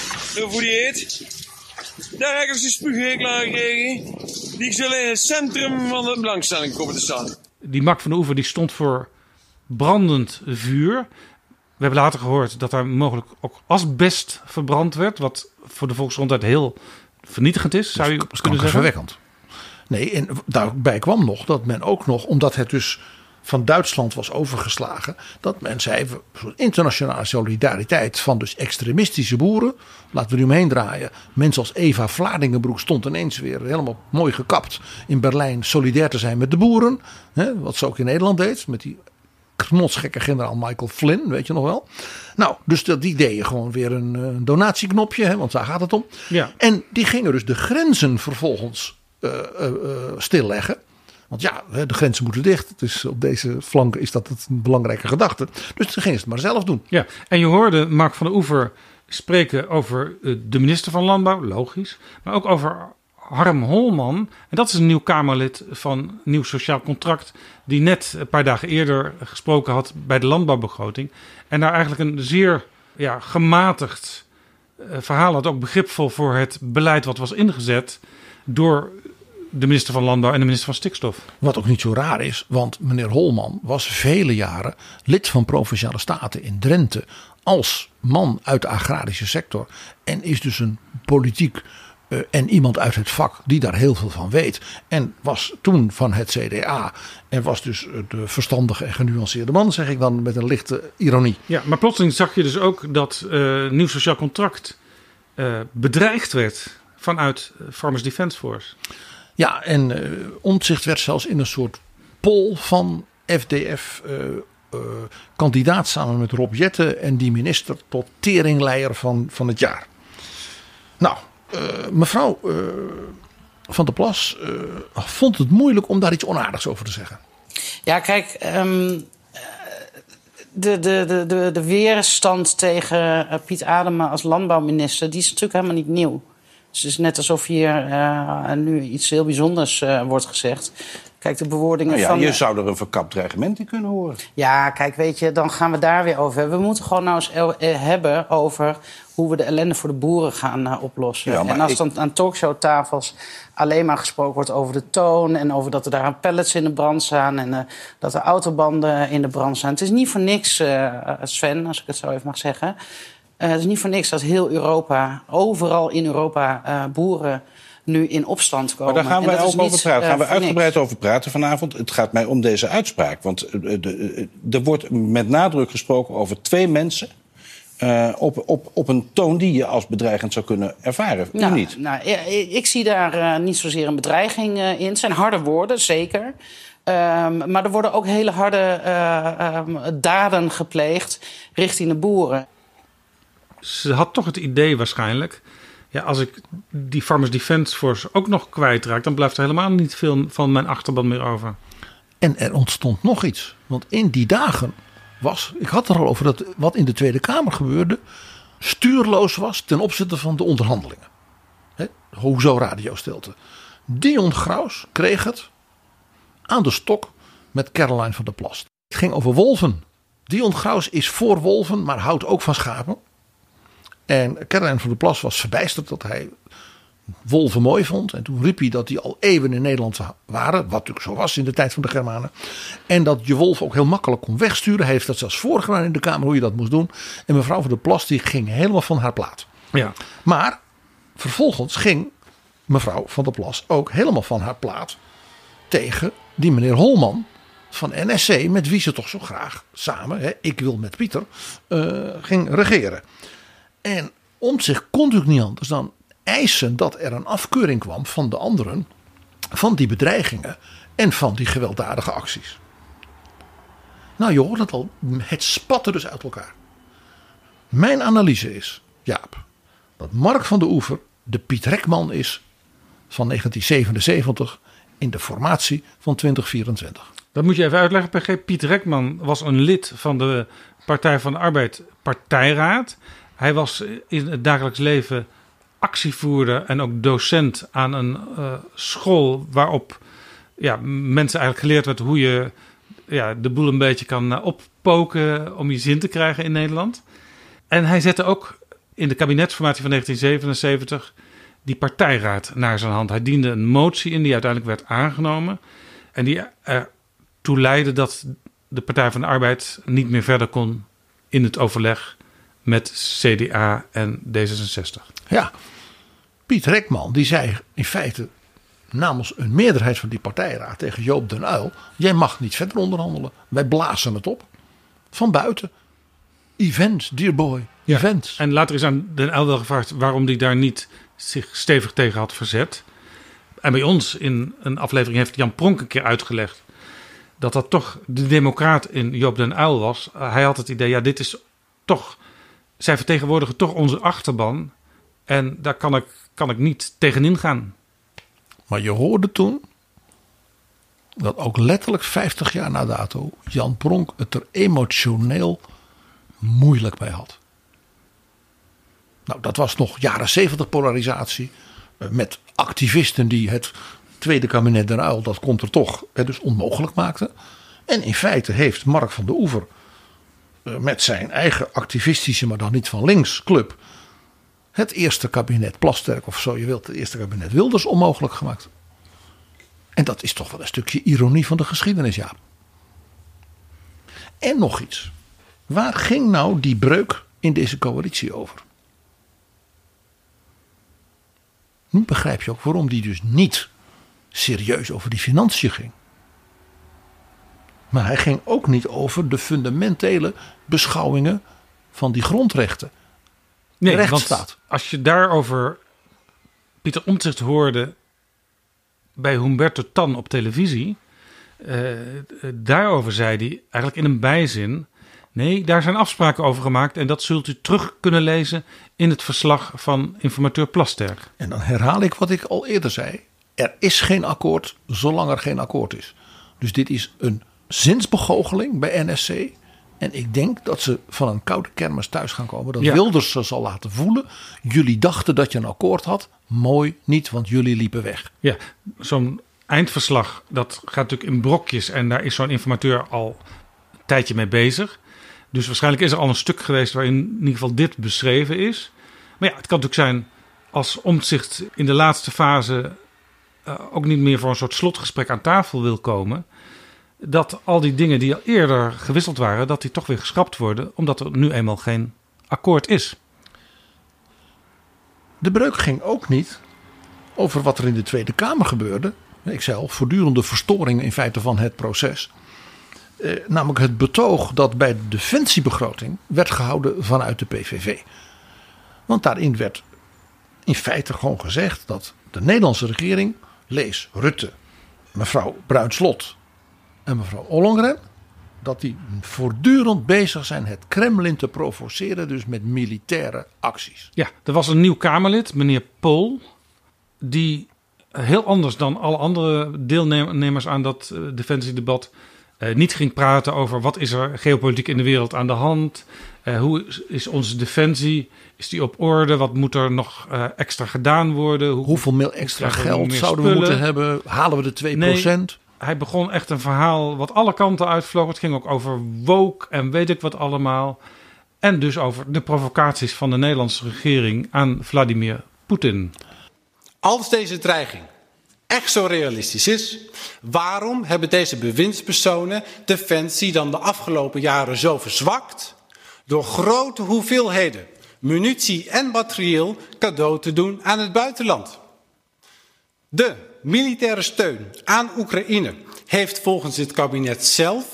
hoe die heet. Daar heb ik dus een spuughekel aan gekregen. Die zullen in het centrum van de belangstelling komen te staan. Die Mark van der Oever die stond voor brandend vuur. We hebben later gehoord dat daar mogelijk ook asbest verbrand werd, wat voor de volksgezondheid heel vernietigend is, zou je kunnen zeggen. Nee, en daarbij kwam nog dat men ook nog, omdat het dus van Duitsland was overgeslagen, dat men zei, internationale solidariteit van dus extremistische boeren, laten we nu omheen draaien. Mensen als Eva Vladingenbroek stond ineens weer helemaal mooi gekapt in Berlijn solidair te zijn met de boeren. Hè, wat ze ook in Nederland deed, met die knotsgekke generaal Michael Flynn, weet je nog wel. Nou, dus die deden gewoon weer een donatieknopje, hè, want daar gaat het om. Ja. En die gingen dus de grenzen vervolgens stilleggen. Want ja, de grenzen moeten dicht. Dus op deze flank is dat een belangrijke gedachte. Dus dan gingen ze het maar zelf doen. Ja, en je hoorde Mark van der Oever spreken over de minister van Landbouw, logisch. Maar ook over Harm Holman. En dat is een nieuw Kamerlid van Nieuw Sociaal Contract, die net een paar dagen eerder gesproken had bij de landbouwbegroting. En daar eigenlijk een zeer gematigd verhaal had. Ook begripvol voor het beleid wat was ingezet door de minister van Landbouw en de minister van Stikstof. Wat ook niet zo raar is, want meneer Holman was vele jaren lid van Provinciale Staten in Drenthe als man uit de agrarische sector. En is dus een politiek en iemand uit het vak die daar heel veel van weet. En was toen van het CDA. En was dus de verstandige en genuanceerde man, zeg ik dan met een lichte ironie. Ja, maar plotseling zag je dus ook dat Nieuw Sociaal Contract bedreigd werd vanuit Farmers Defence Force. Ja, en Omtzigt werd zelfs in een soort poll van FDF kandidaat samen met Rob Jetten en die minister tot teringleier van het jaar. Nou, mevrouw Van der Plas vond het moeilijk om daar iets onaardigs over te zeggen. Ja, kijk, de weerstand tegen Piet Adema als landbouwminister, die is natuurlijk helemaal niet nieuw. Dus het is net alsof hier nu iets heel bijzonders wordt gezegd. Kijk, de bewoordingen van... Je zou er een verkapt dreigement in kunnen horen. Ja, kijk, weet je, dan gaan we daar weer over hebben. We moeten gewoon nou eens hebben over hoe we de ellende voor de boeren gaan oplossen. Ja, en als dan aan talkshowtafels alleen maar gesproken wordt over de toon en over dat er daar pallets in de brand staan en dat er autobanden in de brand staan. Het is niet voor niks, Sven, als ik het zo even mag zeggen. Het is niet voor niks dat heel Europa, overal in Europa, boeren nu in opstand komen. Maar daar gaan wij ook over praten. Daar gaan we uitgebreid over praten vanavond. Het gaat mij om deze uitspraak. Want er wordt met nadruk gesproken over twee mensen op een toon die je als bedreigend zou kunnen ervaren. Nou, niet. Nou, ik zie daar niet zozeer een bedreiging in. Het zijn harde woorden, zeker. Maar er worden ook hele harde daden gepleegd richting de boeren. Ze had toch het idee waarschijnlijk, als ik die Farmers Defence Force ook nog kwijtraak, dan blijft er helemaal niet veel van mijn achterban meer over. En er ontstond nog iets. Want in die dagen was, ik had er al over dat wat in de Tweede Kamer gebeurde, stuurloos was ten opzichte van de onderhandelingen. Hoezo radiostilte? Dion Graus kreeg het aan de stok met Caroline van der Plas. Het ging over wolven. Dion Graus is voor wolven, maar houdt ook van schapen. En Caroline van der Plas was verbijsterd dat hij wolven mooi vond. En toen riep hij dat die al eeuwen in Nederland waren. Wat natuurlijk zo was in de tijd van de Germanen. En dat je wolf ook heel makkelijk kon wegsturen. Hij heeft dat zelfs voorgedaan in de Kamer hoe je dat moest doen. En mevrouw van der Plas die ging helemaal van haar plaat. Ja. Maar vervolgens ging mevrouw van der Plas ook helemaal van haar plaat tegen die meneer Holman van NSC. Met wie ze toch zo graag samen, ik wil met Pieter, ging regeren. En Omtzigt kon natuurlijk niet anders dan eisen dat er een afkeuring kwam van de anderen, van die bedreigingen en van die gewelddadige acties. Nou, je hoort het al, het spatte dus uit elkaar. Mijn analyse is, Jaap, dat Mark van der Oever de Piet Rekman is van 1977 in de formatie van 2024. Dat moet je even uitleggen, PG. Piet Rekman was een lid van de Partij van de Arbeid partijraad. Hij was in het dagelijks leven actievoerder en ook docent aan een school waarop mensen eigenlijk geleerd werd hoe je de boel een beetje kan oppoken om je zin te krijgen in Nederland. En hij zette ook in de kabinetsformatie van 1977 die partijraad naar zijn hand. Hij diende een motie in die uiteindelijk werd aangenomen en die ertoe leidde dat de Partij van de Arbeid niet meer verder kon in het overleg met CDA en D66. Ja, Piet Rekman die zei in feite namens een meerderheid van die partijraad tegen Joop den Uyl: jij mag niet verder onderhandelen. Wij blazen het op. Van buiten. Events, dear boy. Ja. Events. En later is aan den Uyl wel gevraagd waarom hij daar niet zich stevig tegen had verzet. En bij ons in een aflevering heeft Jan Pronk een keer uitgelegd dat toch de democraat in Joop den Uyl was. Hij had het idee, ja, dit is toch, zij vertegenwoordigen toch onze achterban. En daar kan ik niet tegenin gaan. Maar je hoorde toen dat ook letterlijk 50 jaar na dato Jan Pronk het er emotioneel moeilijk bij had. Nou, dat was nog jaren 70 polarisatie met activisten die het tweede kabinet Den Uyl, dat komt er toch, dus onmogelijk maakten. En in feite heeft Mark van de Oever met zijn eigen activistische, maar dan niet van links club, het eerste kabinet Plasterk, of zo je wilt, het eerste kabinet Wilders onmogelijk gemaakt. En dat is toch wel een stukje ironie van de geschiedenis, ja. En nog iets. Waar ging nou die breuk in deze coalitie over? Nu begrijp je ook waarom die dus niet serieus over die financiën ging. Maar hij ging ook niet over de fundamentele beschouwingen van die grondrechten. Nee, rechtsstaat. Want als je daarover Pieter Omtzigt hoorde bij Humberto Tan op televisie, daarover zei hij eigenlijk in een bijzin, nee, daar zijn afspraken over gemaakt en dat zult u terug kunnen lezen in het verslag van informateur Plasterk. En dan herhaal ik wat ik al eerder zei. Er is geen akkoord zolang er geen akkoord is. Dus dit is een zinsbegoocheling bij NSC. En ik denk dat ze van een koude kermis thuis gaan komen. Dat Wilders ze zal laten voelen. Jullie dachten dat je een akkoord had. Mooi niet, want jullie liepen weg. Ja, zo'n eindverslag, dat gaat natuurlijk in brokjes. En daar is zo'n informateur al een tijdje mee bezig. Dus waarschijnlijk is er al een stuk geweest waarin in ieder geval dit beschreven is. Maar ja, het kan natuurlijk zijn als Omtzigt in de laatste fase ook niet meer voor een soort slotgesprek aan tafel wil komen, dat al die dingen die al eerder gewisseld waren, dat die toch weer geschrapt worden, omdat er nu eenmaal geen akkoord is. De breuk ging ook niet over wat er in de Tweede Kamer gebeurde. Ik zei al, voortdurende verstoringen in feite van het proces. Namelijk het betoog dat bij de defensiebegroting werd gehouden vanuit de PVV. Want daarin werd in feite gewoon gezegd dat de Nederlandse regering, lees Rutte, mevrouw Bruinslot en mevrouw Ollongren, dat die voortdurend bezig zijn het Kremlin te provoceren, dus met militaire acties. Ja, er was een nieuw Kamerlid, meneer Pool, die heel anders dan alle andere deelnemers aan dat defensiedebat niet ging praten over wat is er geopolitiek in de wereld aan de hand, hoe is onze defensie, is die op orde, wat moet er nog extra gedaan worden? Hoeveel meer extra geld zouden we moeten hebben? Halen we de 2%? Nee, hij begon echt een verhaal wat alle kanten uitvloog. Het ging ook over woke en weet ik wat allemaal. En dus over de provocaties van de Nederlandse regering aan Vladimir Poetin. Als deze dreiging echt zo realistisch is, waarom hebben deze bewindspersonen defensie dan de afgelopen jaren zo verzwakt door grote hoeveelheden munitie en materieel cadeau te doen aan het buitenland? De militaire steun aan Oekraïne heeft volgens het kabinet zelf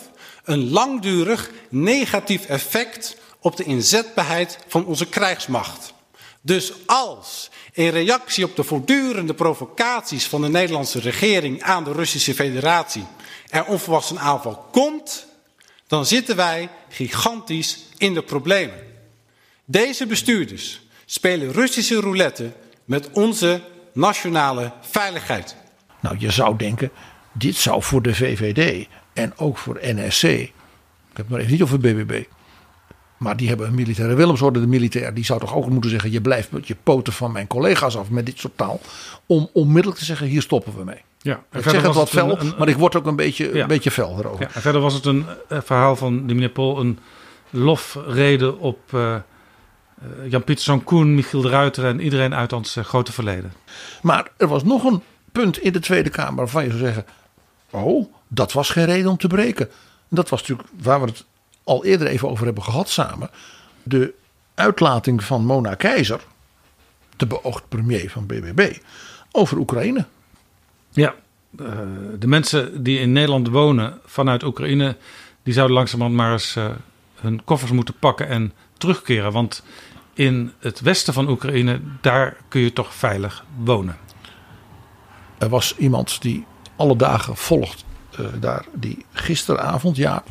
een langdurig negatief effect op de inzetbaarheid van onze krijgsmacht. Dus als in reactie op de voortdurende provocaties van de Nederlandse regering aan de Russische Federatie er onverwachts aanval komt, dan zitten wij gigantisch in de problemen. Deze bestuurders spelen Russische roulette met onze nationale veiligheid. Nou, je zou denken, dit zou voor de VVD en ook voor NSC, ik heb het maar even niet over BBB, maar die hebben een militaire Willemsorde, de militair, die zou toch ook moeten zeggen, je blijft met je poten van mijn collega's af met dit soort taal, om onmiddellijk te zeggen, hier stoppen we mee. Ja, ik zeg het wat fel, maar ik word ook een beetje fel erover. Ja, en verder was het een verhaal van de meneer Pol, een lofrede op Jan Pieterszoon Koen, Michiel de Ruiter en iedereen uit ons grote verleden. Maar er was nog een punt in de Tweede Kamer waarvan je zou zeggen, oh, dat was geen reden om te breken. Dat was natuurlijk waar we het al eerder even over hebben gehad samen. De uitlating van Mona Keizer, de beoogd premier van BBB, over Oekraïne. Ja, de mensen die in Nederland wonen vanuit Oekraïne, die zouden langzamerhand maar eens hun koffers moeten pakken en terugkeren. Want in het westen van Oekraïne, daar kun je toch veilig wonen. Er was iemand die alle dagen volgt daar die gisteravond, Jaap,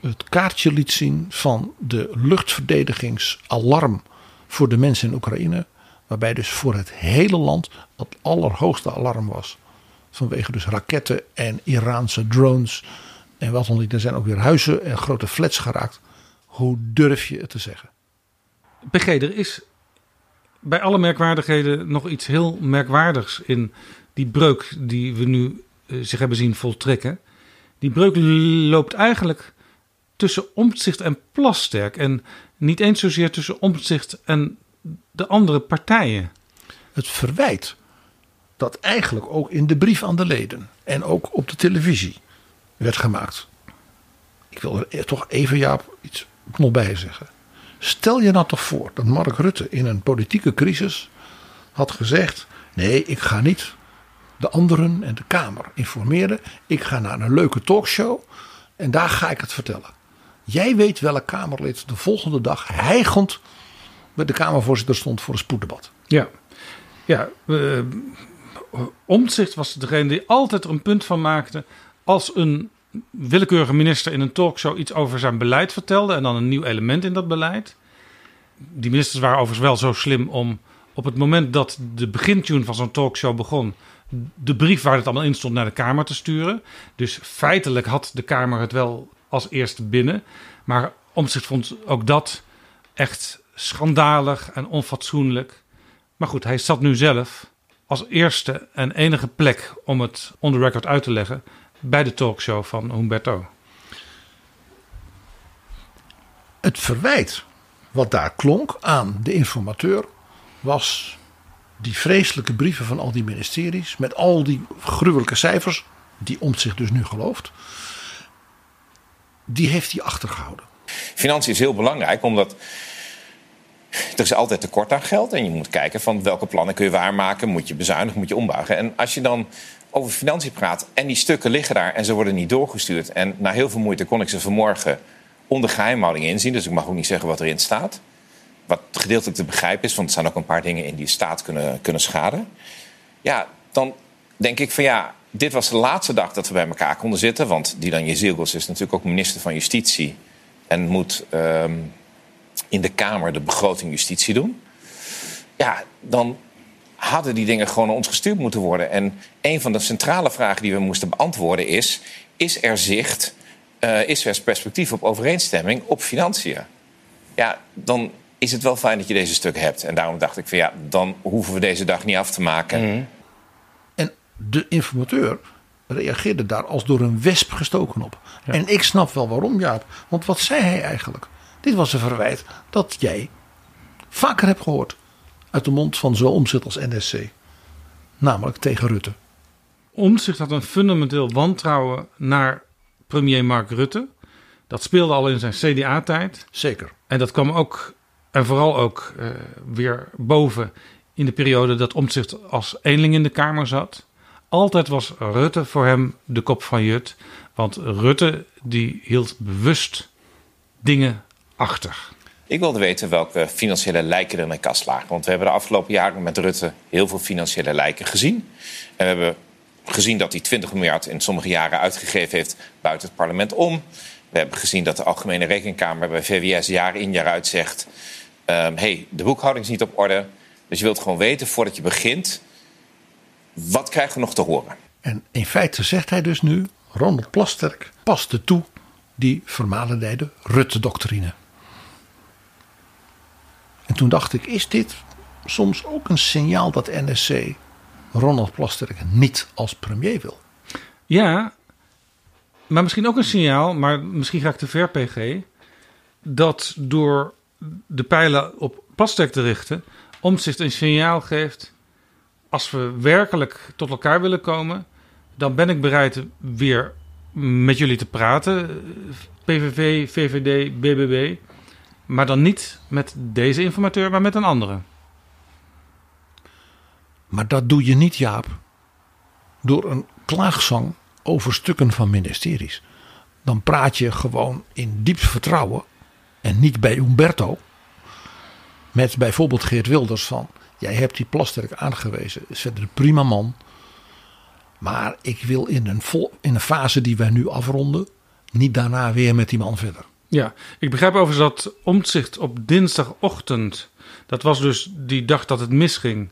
het kaartje liet zien van de luchtverdedigingsalarm voor de mensen in Oekraïne. Waarbij dus voor het hele land het allerhoogste alarm was. Vanwege dus raketten en Iraanse drones. En wat dan niet, er zijn ook weer huizen en grote flats geraakt. Hoe durf je het te zeggen? PG, er is bij alle merkwaardigheden nog iets heel merkwaardigs in die breuk die we nu zich hebben zien voltrekken. Die breuk loopt eigenlijk tussen Omtzigt en Plasterk. En niet eens zozeer tussen Omtzigt en de andere partijen. Het verwijt dat eigenlijk ook in de brief aan de leden en ook op de televisie werd gemaakt. Ik wil er toch even, Jaap, iets nog bij zeggen. Stel je nou toch voor dat Mark Rutte in een politieke crisis had gezegd: nee, ik ga niet de anderen en de Kamer informeren. Ik ga naar een leuke talkshow en daar ga ik het vertellen. Jij weet welk Kamerlid de volgende dag hijgend bij de Kamervoorzitter stond voor een spoeddebat. Ja. Omtzigt was degene die altijd er een punt van maakte als een willekeurige minister in een talkshow iets over zijn beleid vertelde en dan een nieuw element in dat beleid. Die ministers waren overigens wel zo slim om op het moment dat de begintune van zo'n talkshow begon de brief waar het allemaal in stond naar de Kamer te sturen. Dus feitelijk had de Kamer het wel als eerste binnen. Maar Omtzigt vond ook dat echt schandalig en onfatsoenlijk. Maar goed, hij zat nu zelf als eerste en enige plek om het on the record uit te leggen bij de talkshow van Humberto. Het verwijt wat daar klonk aan de informateur was die vreselijke brieven van al die ministeries met al die gruwelijke cijfers, die Omtzigt dus nu gelooft, die heeft hij achtergehouden. Financiën is heel belangrijk, omdat er is altijd tekort aan geld en je moet kijken van welke plannen kun je waarmaken, moet je bezuinigen, moet je ombuigen. En als je dan over financiën praat en die stukken liggen daar en ze worden niet doorgestuurd. En na heel veel moeite kon ik ze vanmorgen onder geheimhouding inzien, dus ik mag ook niet zeggen wat erin staat. Wat gedeeltelijk te begrijpen is, want er staan ook een paar dingen in die staat kunnen schaden. Ja, dan denk ik van ja, dit was de laatste dag dat we bij elkaar konden zitten. Want Dylan Jezilgus is natuurlijk ook minister van Justitie en moet in de Kamer de begroting Justitie doen. Ja, dan hadden die dingen gewoon naar ons gestuurd moeten worden. En een van de centrale vragen die we moesten beantwoorden is: is er zicht, is er perspectief op overeenstemming op financiën? Ja, dan is het wel fijn dat je deze stuk hebt. En daarom dacht ik van ja, dan hoeven we deze dag niet af te maken. Mm. En de informateur reageerde daar als door een wesp gestoken op. Ja. En ik snap wel waarom, Jaap. Want wat zei hij eigenlijk? Dit was een verwijt dat jij vaker hebt gehoord uit de mond van zo'n Omtzigt als NSC. Namelijk tegen Rutte. Omtzigt had een fundamenteel wantrouwen naar premier Mark Rutte. Dat speelde al in zijn CDA-tijd. Zeker. En dat kwam ook en vooral ook weer boven in de periode dat Omtzigt als eenling in de Kamer zat. Altijd was Rutte voor hem de kop van Jut. Want Rutte die hield bewust dingen achter. Ik wilde weten welke financiële lijken er in de kast lagen. Want we hebben de afgelopen jaren met Rutte heel veel financiële lijken gezien. En we hebben gezien dat hij 20 miljard in sommige jaren uitgegeven heeft buiten het parlement om. We hebben gezien dat de Algemene Rekenkamer bij VWS jaar in jaar uit zegt: hey, de boekhouding is niet op orde. Dus je wilt gewoon weten voordat je begint, wat krijgen we nog te horen? En in feite zegt hij dus nu: Ronald Plasterk paste toe die vermalendijde Rutte-doctrine. En toen dacht ik, is dit soms ook een signaal dat NSC Ronald Plasterk niet als premier wil? Ja, maar misschien ook een signaal, maar misschien ga ik te ver, PG, dat door de pijlen op Plasterk te richten, Omtzigt een signaal geeft: als we werkelijk tot elkaar willen komen, dan ben ik bereid weer met jullie te praten, PVV, VVD, BBB, maar dan niet met deze informateur, maar met een andere. Maar dat doe je niet, Jaap, door een klaagzang over stukken van ministeries. Dan praat je gewoon in diep vertrouwen, en niet bij Humberto, met bijvoorbeeld Geert Wilders van: jij hebt die Plasterk aangewezen, is verder een prima man. Maar ik wil in een fase die wij nu afronden niet daarna weer met die man verder. Ja, ik begrijp overigens dat Omtzigt op dinsdagochtend, dat was dus die dag dat het misging,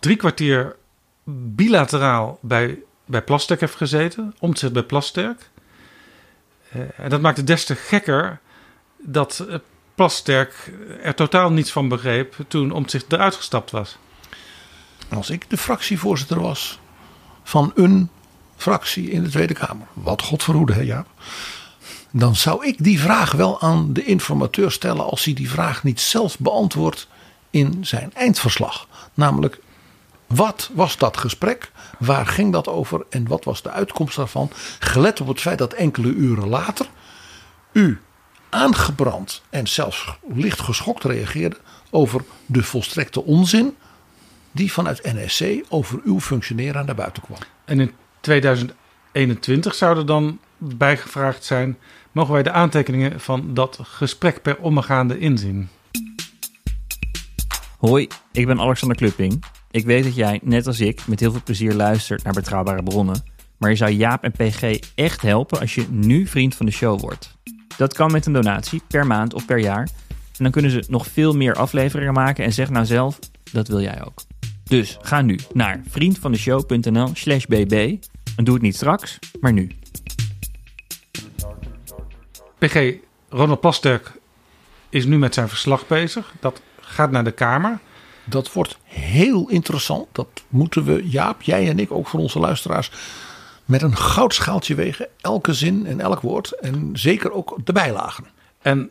3 kwartier bilateraal bij Plasterk heeft gezeten. Omtzigt bij Plasterk. En dat maakt het des te gekker dat Plasterk er totaal niets van begreep toen Omtzigt eruit gestapt was. Als ik de fractievoorzitter was van een fractie in de Tweede Kamer, wat God verhoede, hè Jaap, dan zou ik die vraag wel aan de informateur stellen als hij die vraag niet zelf beantwoordt in zijn eindverslag. Namelijk, wat was dat gesprek? Waar ging dat over? En wat was de uitkomst daarvan? Gelet op het feit dat enkele uren later u aangebrand en zelfs licht geschokt reageerde over de volstrekte onzin die vanuit NSC over uw functioneren naar buiten kwam. En in 2021 zou er dan bijgevraagd zijn: mogen wij de aantekeningen van dat gesprek per omgaande inzien? Hoi, ik ben Alexander Klupping. Ik weet dat jij, net als ik, met heel veel plezier luistert naar Betrouwbare Bronnen. Maar je zou Jaap en PG echt helpen als je nu vriend van de show wordt. Dat kan met een donatie, per maand of per jaar. En dan kunnen ze nog veel meer afleveringen maken en zeg nou zelf, dat wil jij ook. Dus ga nu naar vriendvandeshow.nl/bb en doe het niet straks, maar nu. PG, Ronald Plasterk is nu met zijn verslag bezig. Dat gaat naar de Kamer. Dat wordt heel interessant. Dat moeten we, Jaap, jij en ik, ook voor onze luisteraars, met een goudschaaltje wegen. Elke zin en elk woord. En zeker ook de bijlagen. En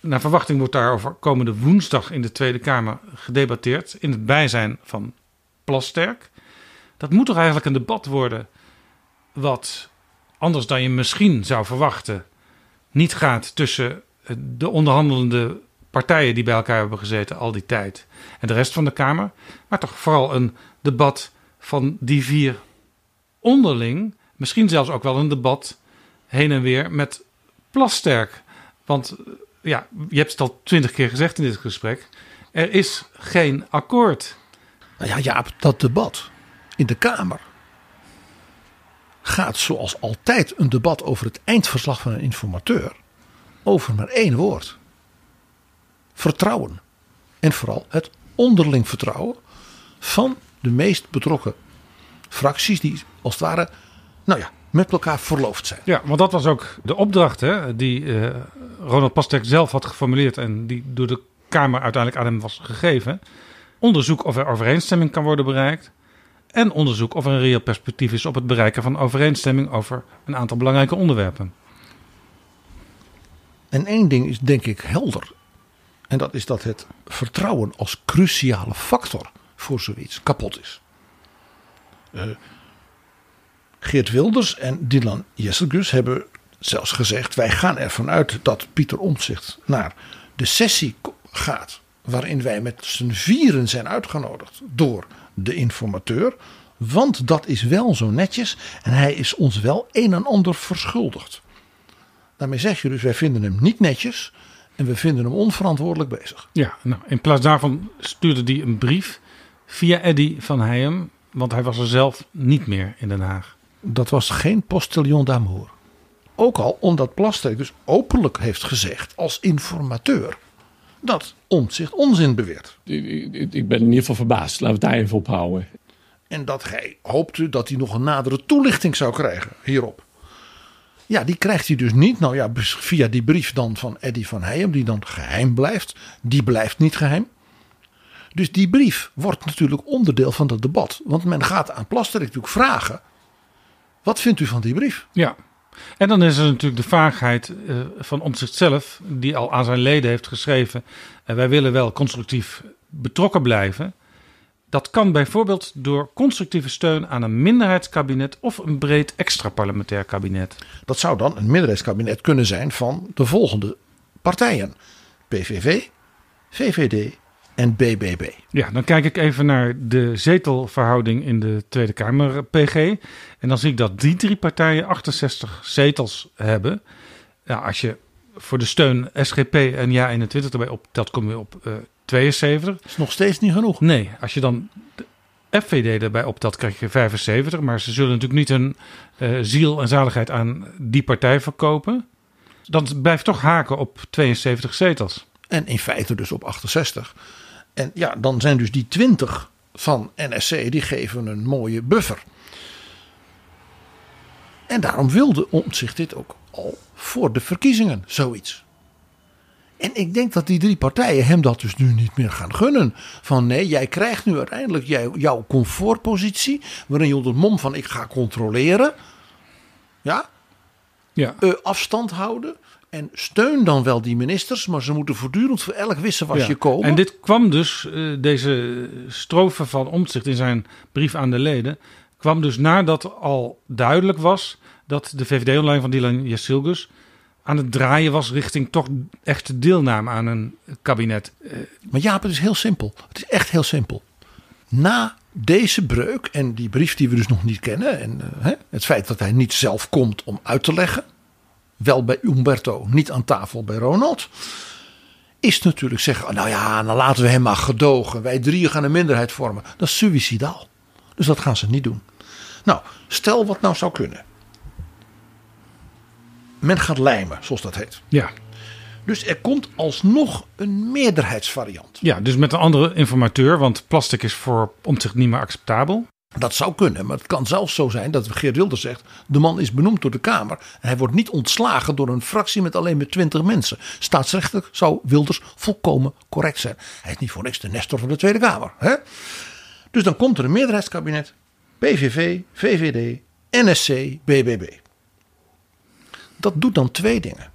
naar verwachting wordt daarover komende woensdag in de Tweede Kamer gedebatteerd. In het bijzijn van Plasterk. Dat moet toch eigenlijk een debat worden wat anders dan je misschien zou verwachten niet gaat tussen de onderhandelende partijen die bij elkaar hebben gezeten al die tijd en de rest van de Kamer. Maar toch vooral een debat van die vier onderling. Misschien zelfs ook wel een debat heen en weer met Plasterk. Want ja, je hebt het al 20 keer gezegd in dit gesprek. Er is geen akkoord. Nou ja, Jaap, dat debat in de Kamer gaat zoals altijd een debat over het eindverslag van een informateur over maar één woord. Vertrouwen. En vooral het onderling vertrouwen van de meest betrokken fracties die als het ware, nou ja, met elkaar verloofd zijn. Ja, want dat was ook de opdracht, hè, die Ronald Plasterk zelf had geformuleerd en die door de Kamer uiteindelijk aan hem was gegeven. Onderzoek of er overeenstemming kan worden bereikt. En onderzoek of er een reëel perspectief is op het bereiken van overeenstemming over een aantal belangrijke onderwerpen. En één ding is denk ik helder. En dat is dat het vertrouwen als cruciale factor voor zoiets kapot is. Geert Wilders en Dylan Jesselgus hebben zelfs gezegd: wij gaan ervan uit dat Pieter Omtzigt naar de sessie gaat waarin wij met z'n vieren zijn uitgenodigd door de informateur, want dat is wel zo netjes en hij is ons wel een en ander verschuldigd. Daarmee zeg je dus, wij vinden hem niet netjes en we vinden hem onverantwoordelijk bezig. Ja, nou, in plaats daarvan stuurde hij een brief via Eddy van Heijem, want hij was er zelf niet meer in Den Haag. Dat was geen postillon d'amour. Ook al omdat Plasterk dus openlijk heeft gezegd als informateur dat Omtzigt onzin beweert. Ik ben in ieder geval verbaasd. Laten we het daar even op houden. En dat hij hoopte dat hij nog een nadere toelichting zou krijgen hierop. Ja, die krijgt hij dus niet. Nou ja, via die brief dan van Eddy van Heijem, die dan geheim blijft. Die blijft niet geheim. Dus die brief wordt natuurlijk onderdeel van dat debat. Want men gaat aan Plasterk natuurlijk vragen: wat vindt u van die brief? Ja. En dan is er natuurlijk de vaagheid van Omtzigt zelf, die al aan zijn leden heeft geschreven: wij willen wel constructief betrokken blijven. Dat kan bijvoorbeeld door constructieve steun aan een minderheidskabinet of een breed extraparlementair kabinet. Dat zou dan een minderheidskabinet kunnen zijn van de volgende partijen: PVV, VVD en BBB. Ja, dan kijk ik even naar de zetelverhouding in de Tweede Kamer, PG. En dan zie ik dat die drie partijen 68 zetels hebben. Nou, als je voor de steun SGP en JA21 erbij optelt, kom je op 72. Dat is nog steeds niet genoeg. Nee, als je dan FVD erbij optelt, krijg je 75. Maar ze zullen natuurlijk niet hun ziel en zaligheid aan die partij verkopen. Dan blijft toch haken op 72 zetels. En in feite dus op 68. En ja, dan zijn dus die 20 van NSC, die geven een mooie buffer. En daarom wilde Omtzigt dit ook al voor de verkiezingen, zoiets. En ik denk dat die drie partijen hem dat dus nu niet meer gaan gunnen. Van nee, jij krijgt nu uiteindelijk jouw comfortpositie, waarin je onder het mom van ik ga controleren. Ja. Afstand houden. En steun dan wel die ministers, maar ze moeten voortdurend voor elk wisselwasje komen. En dit kwam dus, deze strofe van Omtzigt in zijn brief aan de leden, kwam dus nadat al duidelijk was dat de VVD-online van Dylan Jessilgus aan het draaien was richting toch echte deelname aan een kabinet. Maar Jaap, het is heel simpel. Het is echt heel simpel. Na deze breuk en die brief die we dus nog niet kennen, en het feit dat hij niet zelf komt om uit te leggen, wel bij Umberto, niet aan tafel bij Ronald, is natuurlijk zeggen, nou ja, dan laten we hem maar gedogen. Wij drieën gaan een minderheid vormen. Dat is suïcidaal. Dus dat gaan ze niet doen. Nou, stel wat nou zou kunnen. Men gaat lijmen, zoals dat heet. Ja. Dus er komt alsnog een meerderheidsvariant. Ja, dus met een andere informateur, want plastic is voor Omtzigt niet meer acceptabel. Dat zou kunnen, maar het kan zelfs zo zijn dat Geert Wilders zegt, de man is benoemd door de Kamer en hij wordt niet ontslagen door een fractie met alleen maar 20 mensen. Staatsrechtelijk zou Wilders volkomen correct zijn. Hij is niet voor niks de Nestor van de Tweede Kamer. Hè? Dus dan komt er een meerderheidskabinet, PVV, VVD, NSC, BBB. Dat doet dan twee dingen.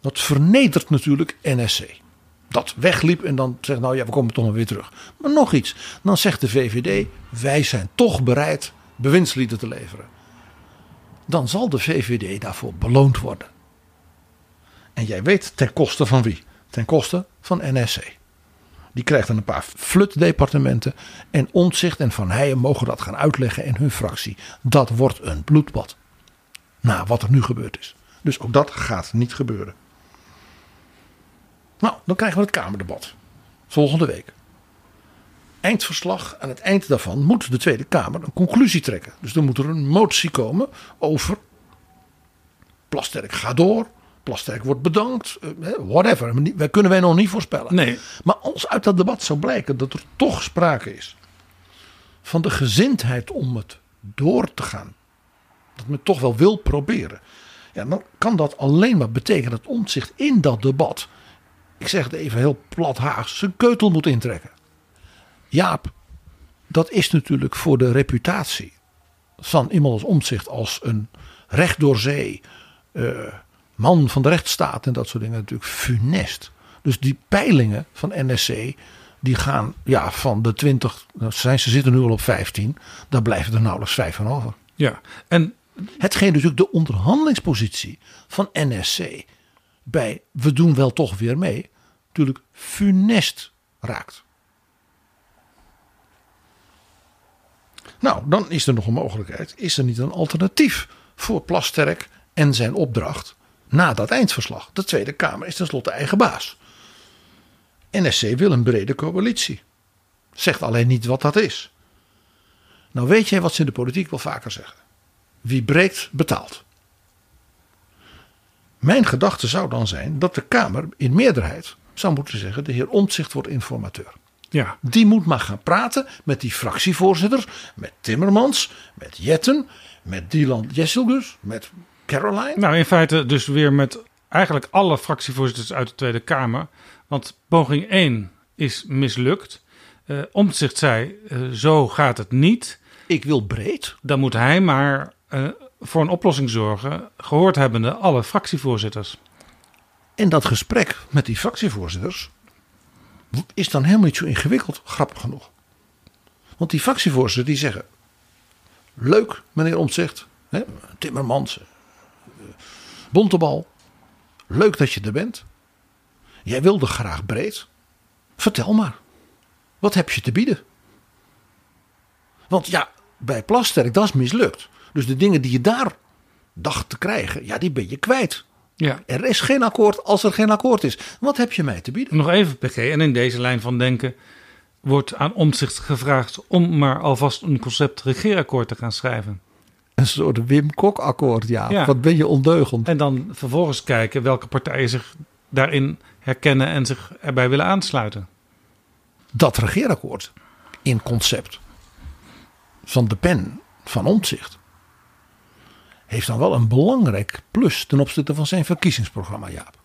Dat vernedert natuurlijk NSC. Dat wegliep en dan zegt, nou ja, we komen toch maar weer terug. Maar nog iets, dan zegt de VVD, wij zijn toch bereid bewindslieden te leveren. Dan zal de VVD daarvoor beloond worden. En jij weet ten koste van wie? Ten koste van NSC. Die krijgt dan een paar flutdepartementen. En Omtzigt en Van Heijen mogen dat gaan uitleggen in hun fractie. Dat wordt een bloedbad. Na wat er nu gebeurd is. Dus ook dat gaat niet gebeuren. Nou, dan krijgen we het Kamerdebat. Volgende week. Eindverslag, aan het eind daarvan moet de Tweede Kamer een conclusie trekken. Dus dan moet er een motie komen over Plasterk gaat door. Plasterk wordt bedankt, whatever. Dat kunnen wij nog niet voorspellen. Nee. Maar als uit dat debat zou blijken dat er toch sprake is van de gezindheid om het door te gaan, dat men toch wel wil proberen, ja, dan kan dat alleen maar betekenen dat Omtzigt in dat debat, ik zeg het even heel plat Haags, zijn keutel moet intrekken. Jaap, dat is natuurlijk voor de reputatie van iemand als Omtzigt als een recht door zee, man van de rechtsstaat en dat soort dingen natuurlijk funest. Dus die peilingen van NSC, die gaan van de 20, ze zitten nu al op 15, daar blijven er nauwelijks 5 van over. Ja, en hetgeen dus ook de onderhandelingspositie van NSC bij we doen wel toch weer mee, natuurlijk funest raakt. Nou, dan is er nog een mogelijkheid. Is er niet een alternatief voor Plasterk en zijn opdracht? Na dat eindverslag. De Tweede Kamer is tenslotte eigen baas. NSC wil een brede coalitie. Zegt alleen niet wat dat is. Nou weet jij wat ze in de politiek wel vaker zeggen. Wie breekt, betaalt. Mijn gedachte zou dan zijn dat de Kamer in meerderheid zou moeten zeggen, de heer Omtzigt wordt informateur. Ja. Die moet maar gaan praten met die fractievoorzitters, met Timmermans, met Jetten, met Dylan Jessilgus, met Caroline. Nou, in feite dus weer met eigenlijk alle fractievoorzitters uit de Tweede Kamer. Want poging 1 is mislukt. Omtzigt zei, zo gaat het niet. Ik wil breed. Dan moet hij maar voor een oplossing zorgen, gehoord hebbende alle fractievoorzitters. En dat gesprek met die fractievoorzitters is dan helemaal niet zo ingewikkeld, grappig genoeg. Want die fractievoorzitters die zeggen, leuk meneer Omtzigt, hè, Timmermans, Bontebal, leuk dat je er bent. Jij wilde graag breed. Vertel maar, wat heb je te bieden? Want ja, bij Plasterk, dat is mislukt. Dus de dingen die je daar dacht te krijgen, ja, die ben je kwijt. Ja. Er is geen akkoord als er geen akkoord is. Wat heb je mij te bieden? Nog even, PG, en in deze lijn van denken, wordt aan Omtzigt gevraagd om maar alvast een concept regeerakkoord te gaan schrijven. Een soort Wim Kok-akkoord, ja. Wat ben je ondeugend. En dan vervolgens kijken welke partijen zich daarin herkennen en zich erbij willen aansluiten. Dat regeerakkoord in concept van de pen van Omtzigt heeft dan wel een belangrijk plus ten opzichte van zijn verkiezingsprogramma, Jaap.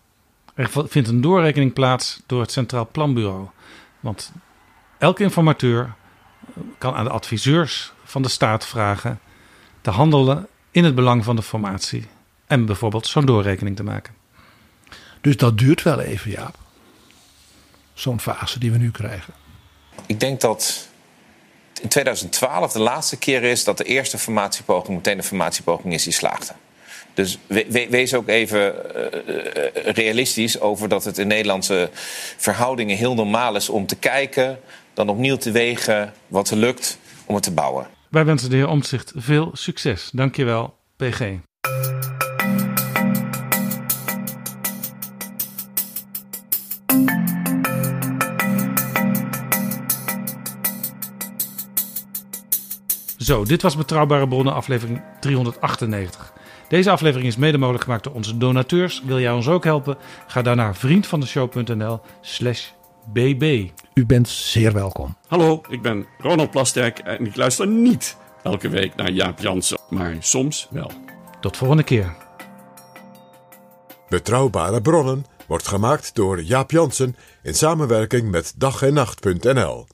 Er vindt een doorrekening plaats door het Centraal Planbureau. Want elke informateur kan aan de adviseurs van de staat vragen te handelen in het belang van de formatie. En bijvoorbeeld zo'n doorrekening te maken. Dus dat duurt wel even, Jaap. Zo'n fase die we nu krijgen. Ik denk dat in 2012 de laatste keer is dat de eerste formatiepoging meteen een formatiepoging is die slaagde. Dus wees ook even realistisch over dat het in Nederlandse verhoudingen heel normaal is om te kijken, dan opnieuw te wegen wat er lukt om het te bouwen. Wij wensen de heer Omtzigt veel succes. Dankjewel, PG. Zo, dit was Betrouwbare Bronnen, aflevering 398. Deze aflevering is mede mogelijk gemaakt door onze donateurs. Wil jij ons ook helpen? Ga dan naar vriendvandeshow.nl/bb. U bent zeer welkom. Hallo, ik ben Ronald Plasterk en ik luister niet elke week naar Jaap Jansen, maar soms wel. Tot volgende keer. Betrouwbare Bronnen wordt gemaakt door Jaap Jansen in samenwerking met dag en nacht.nl.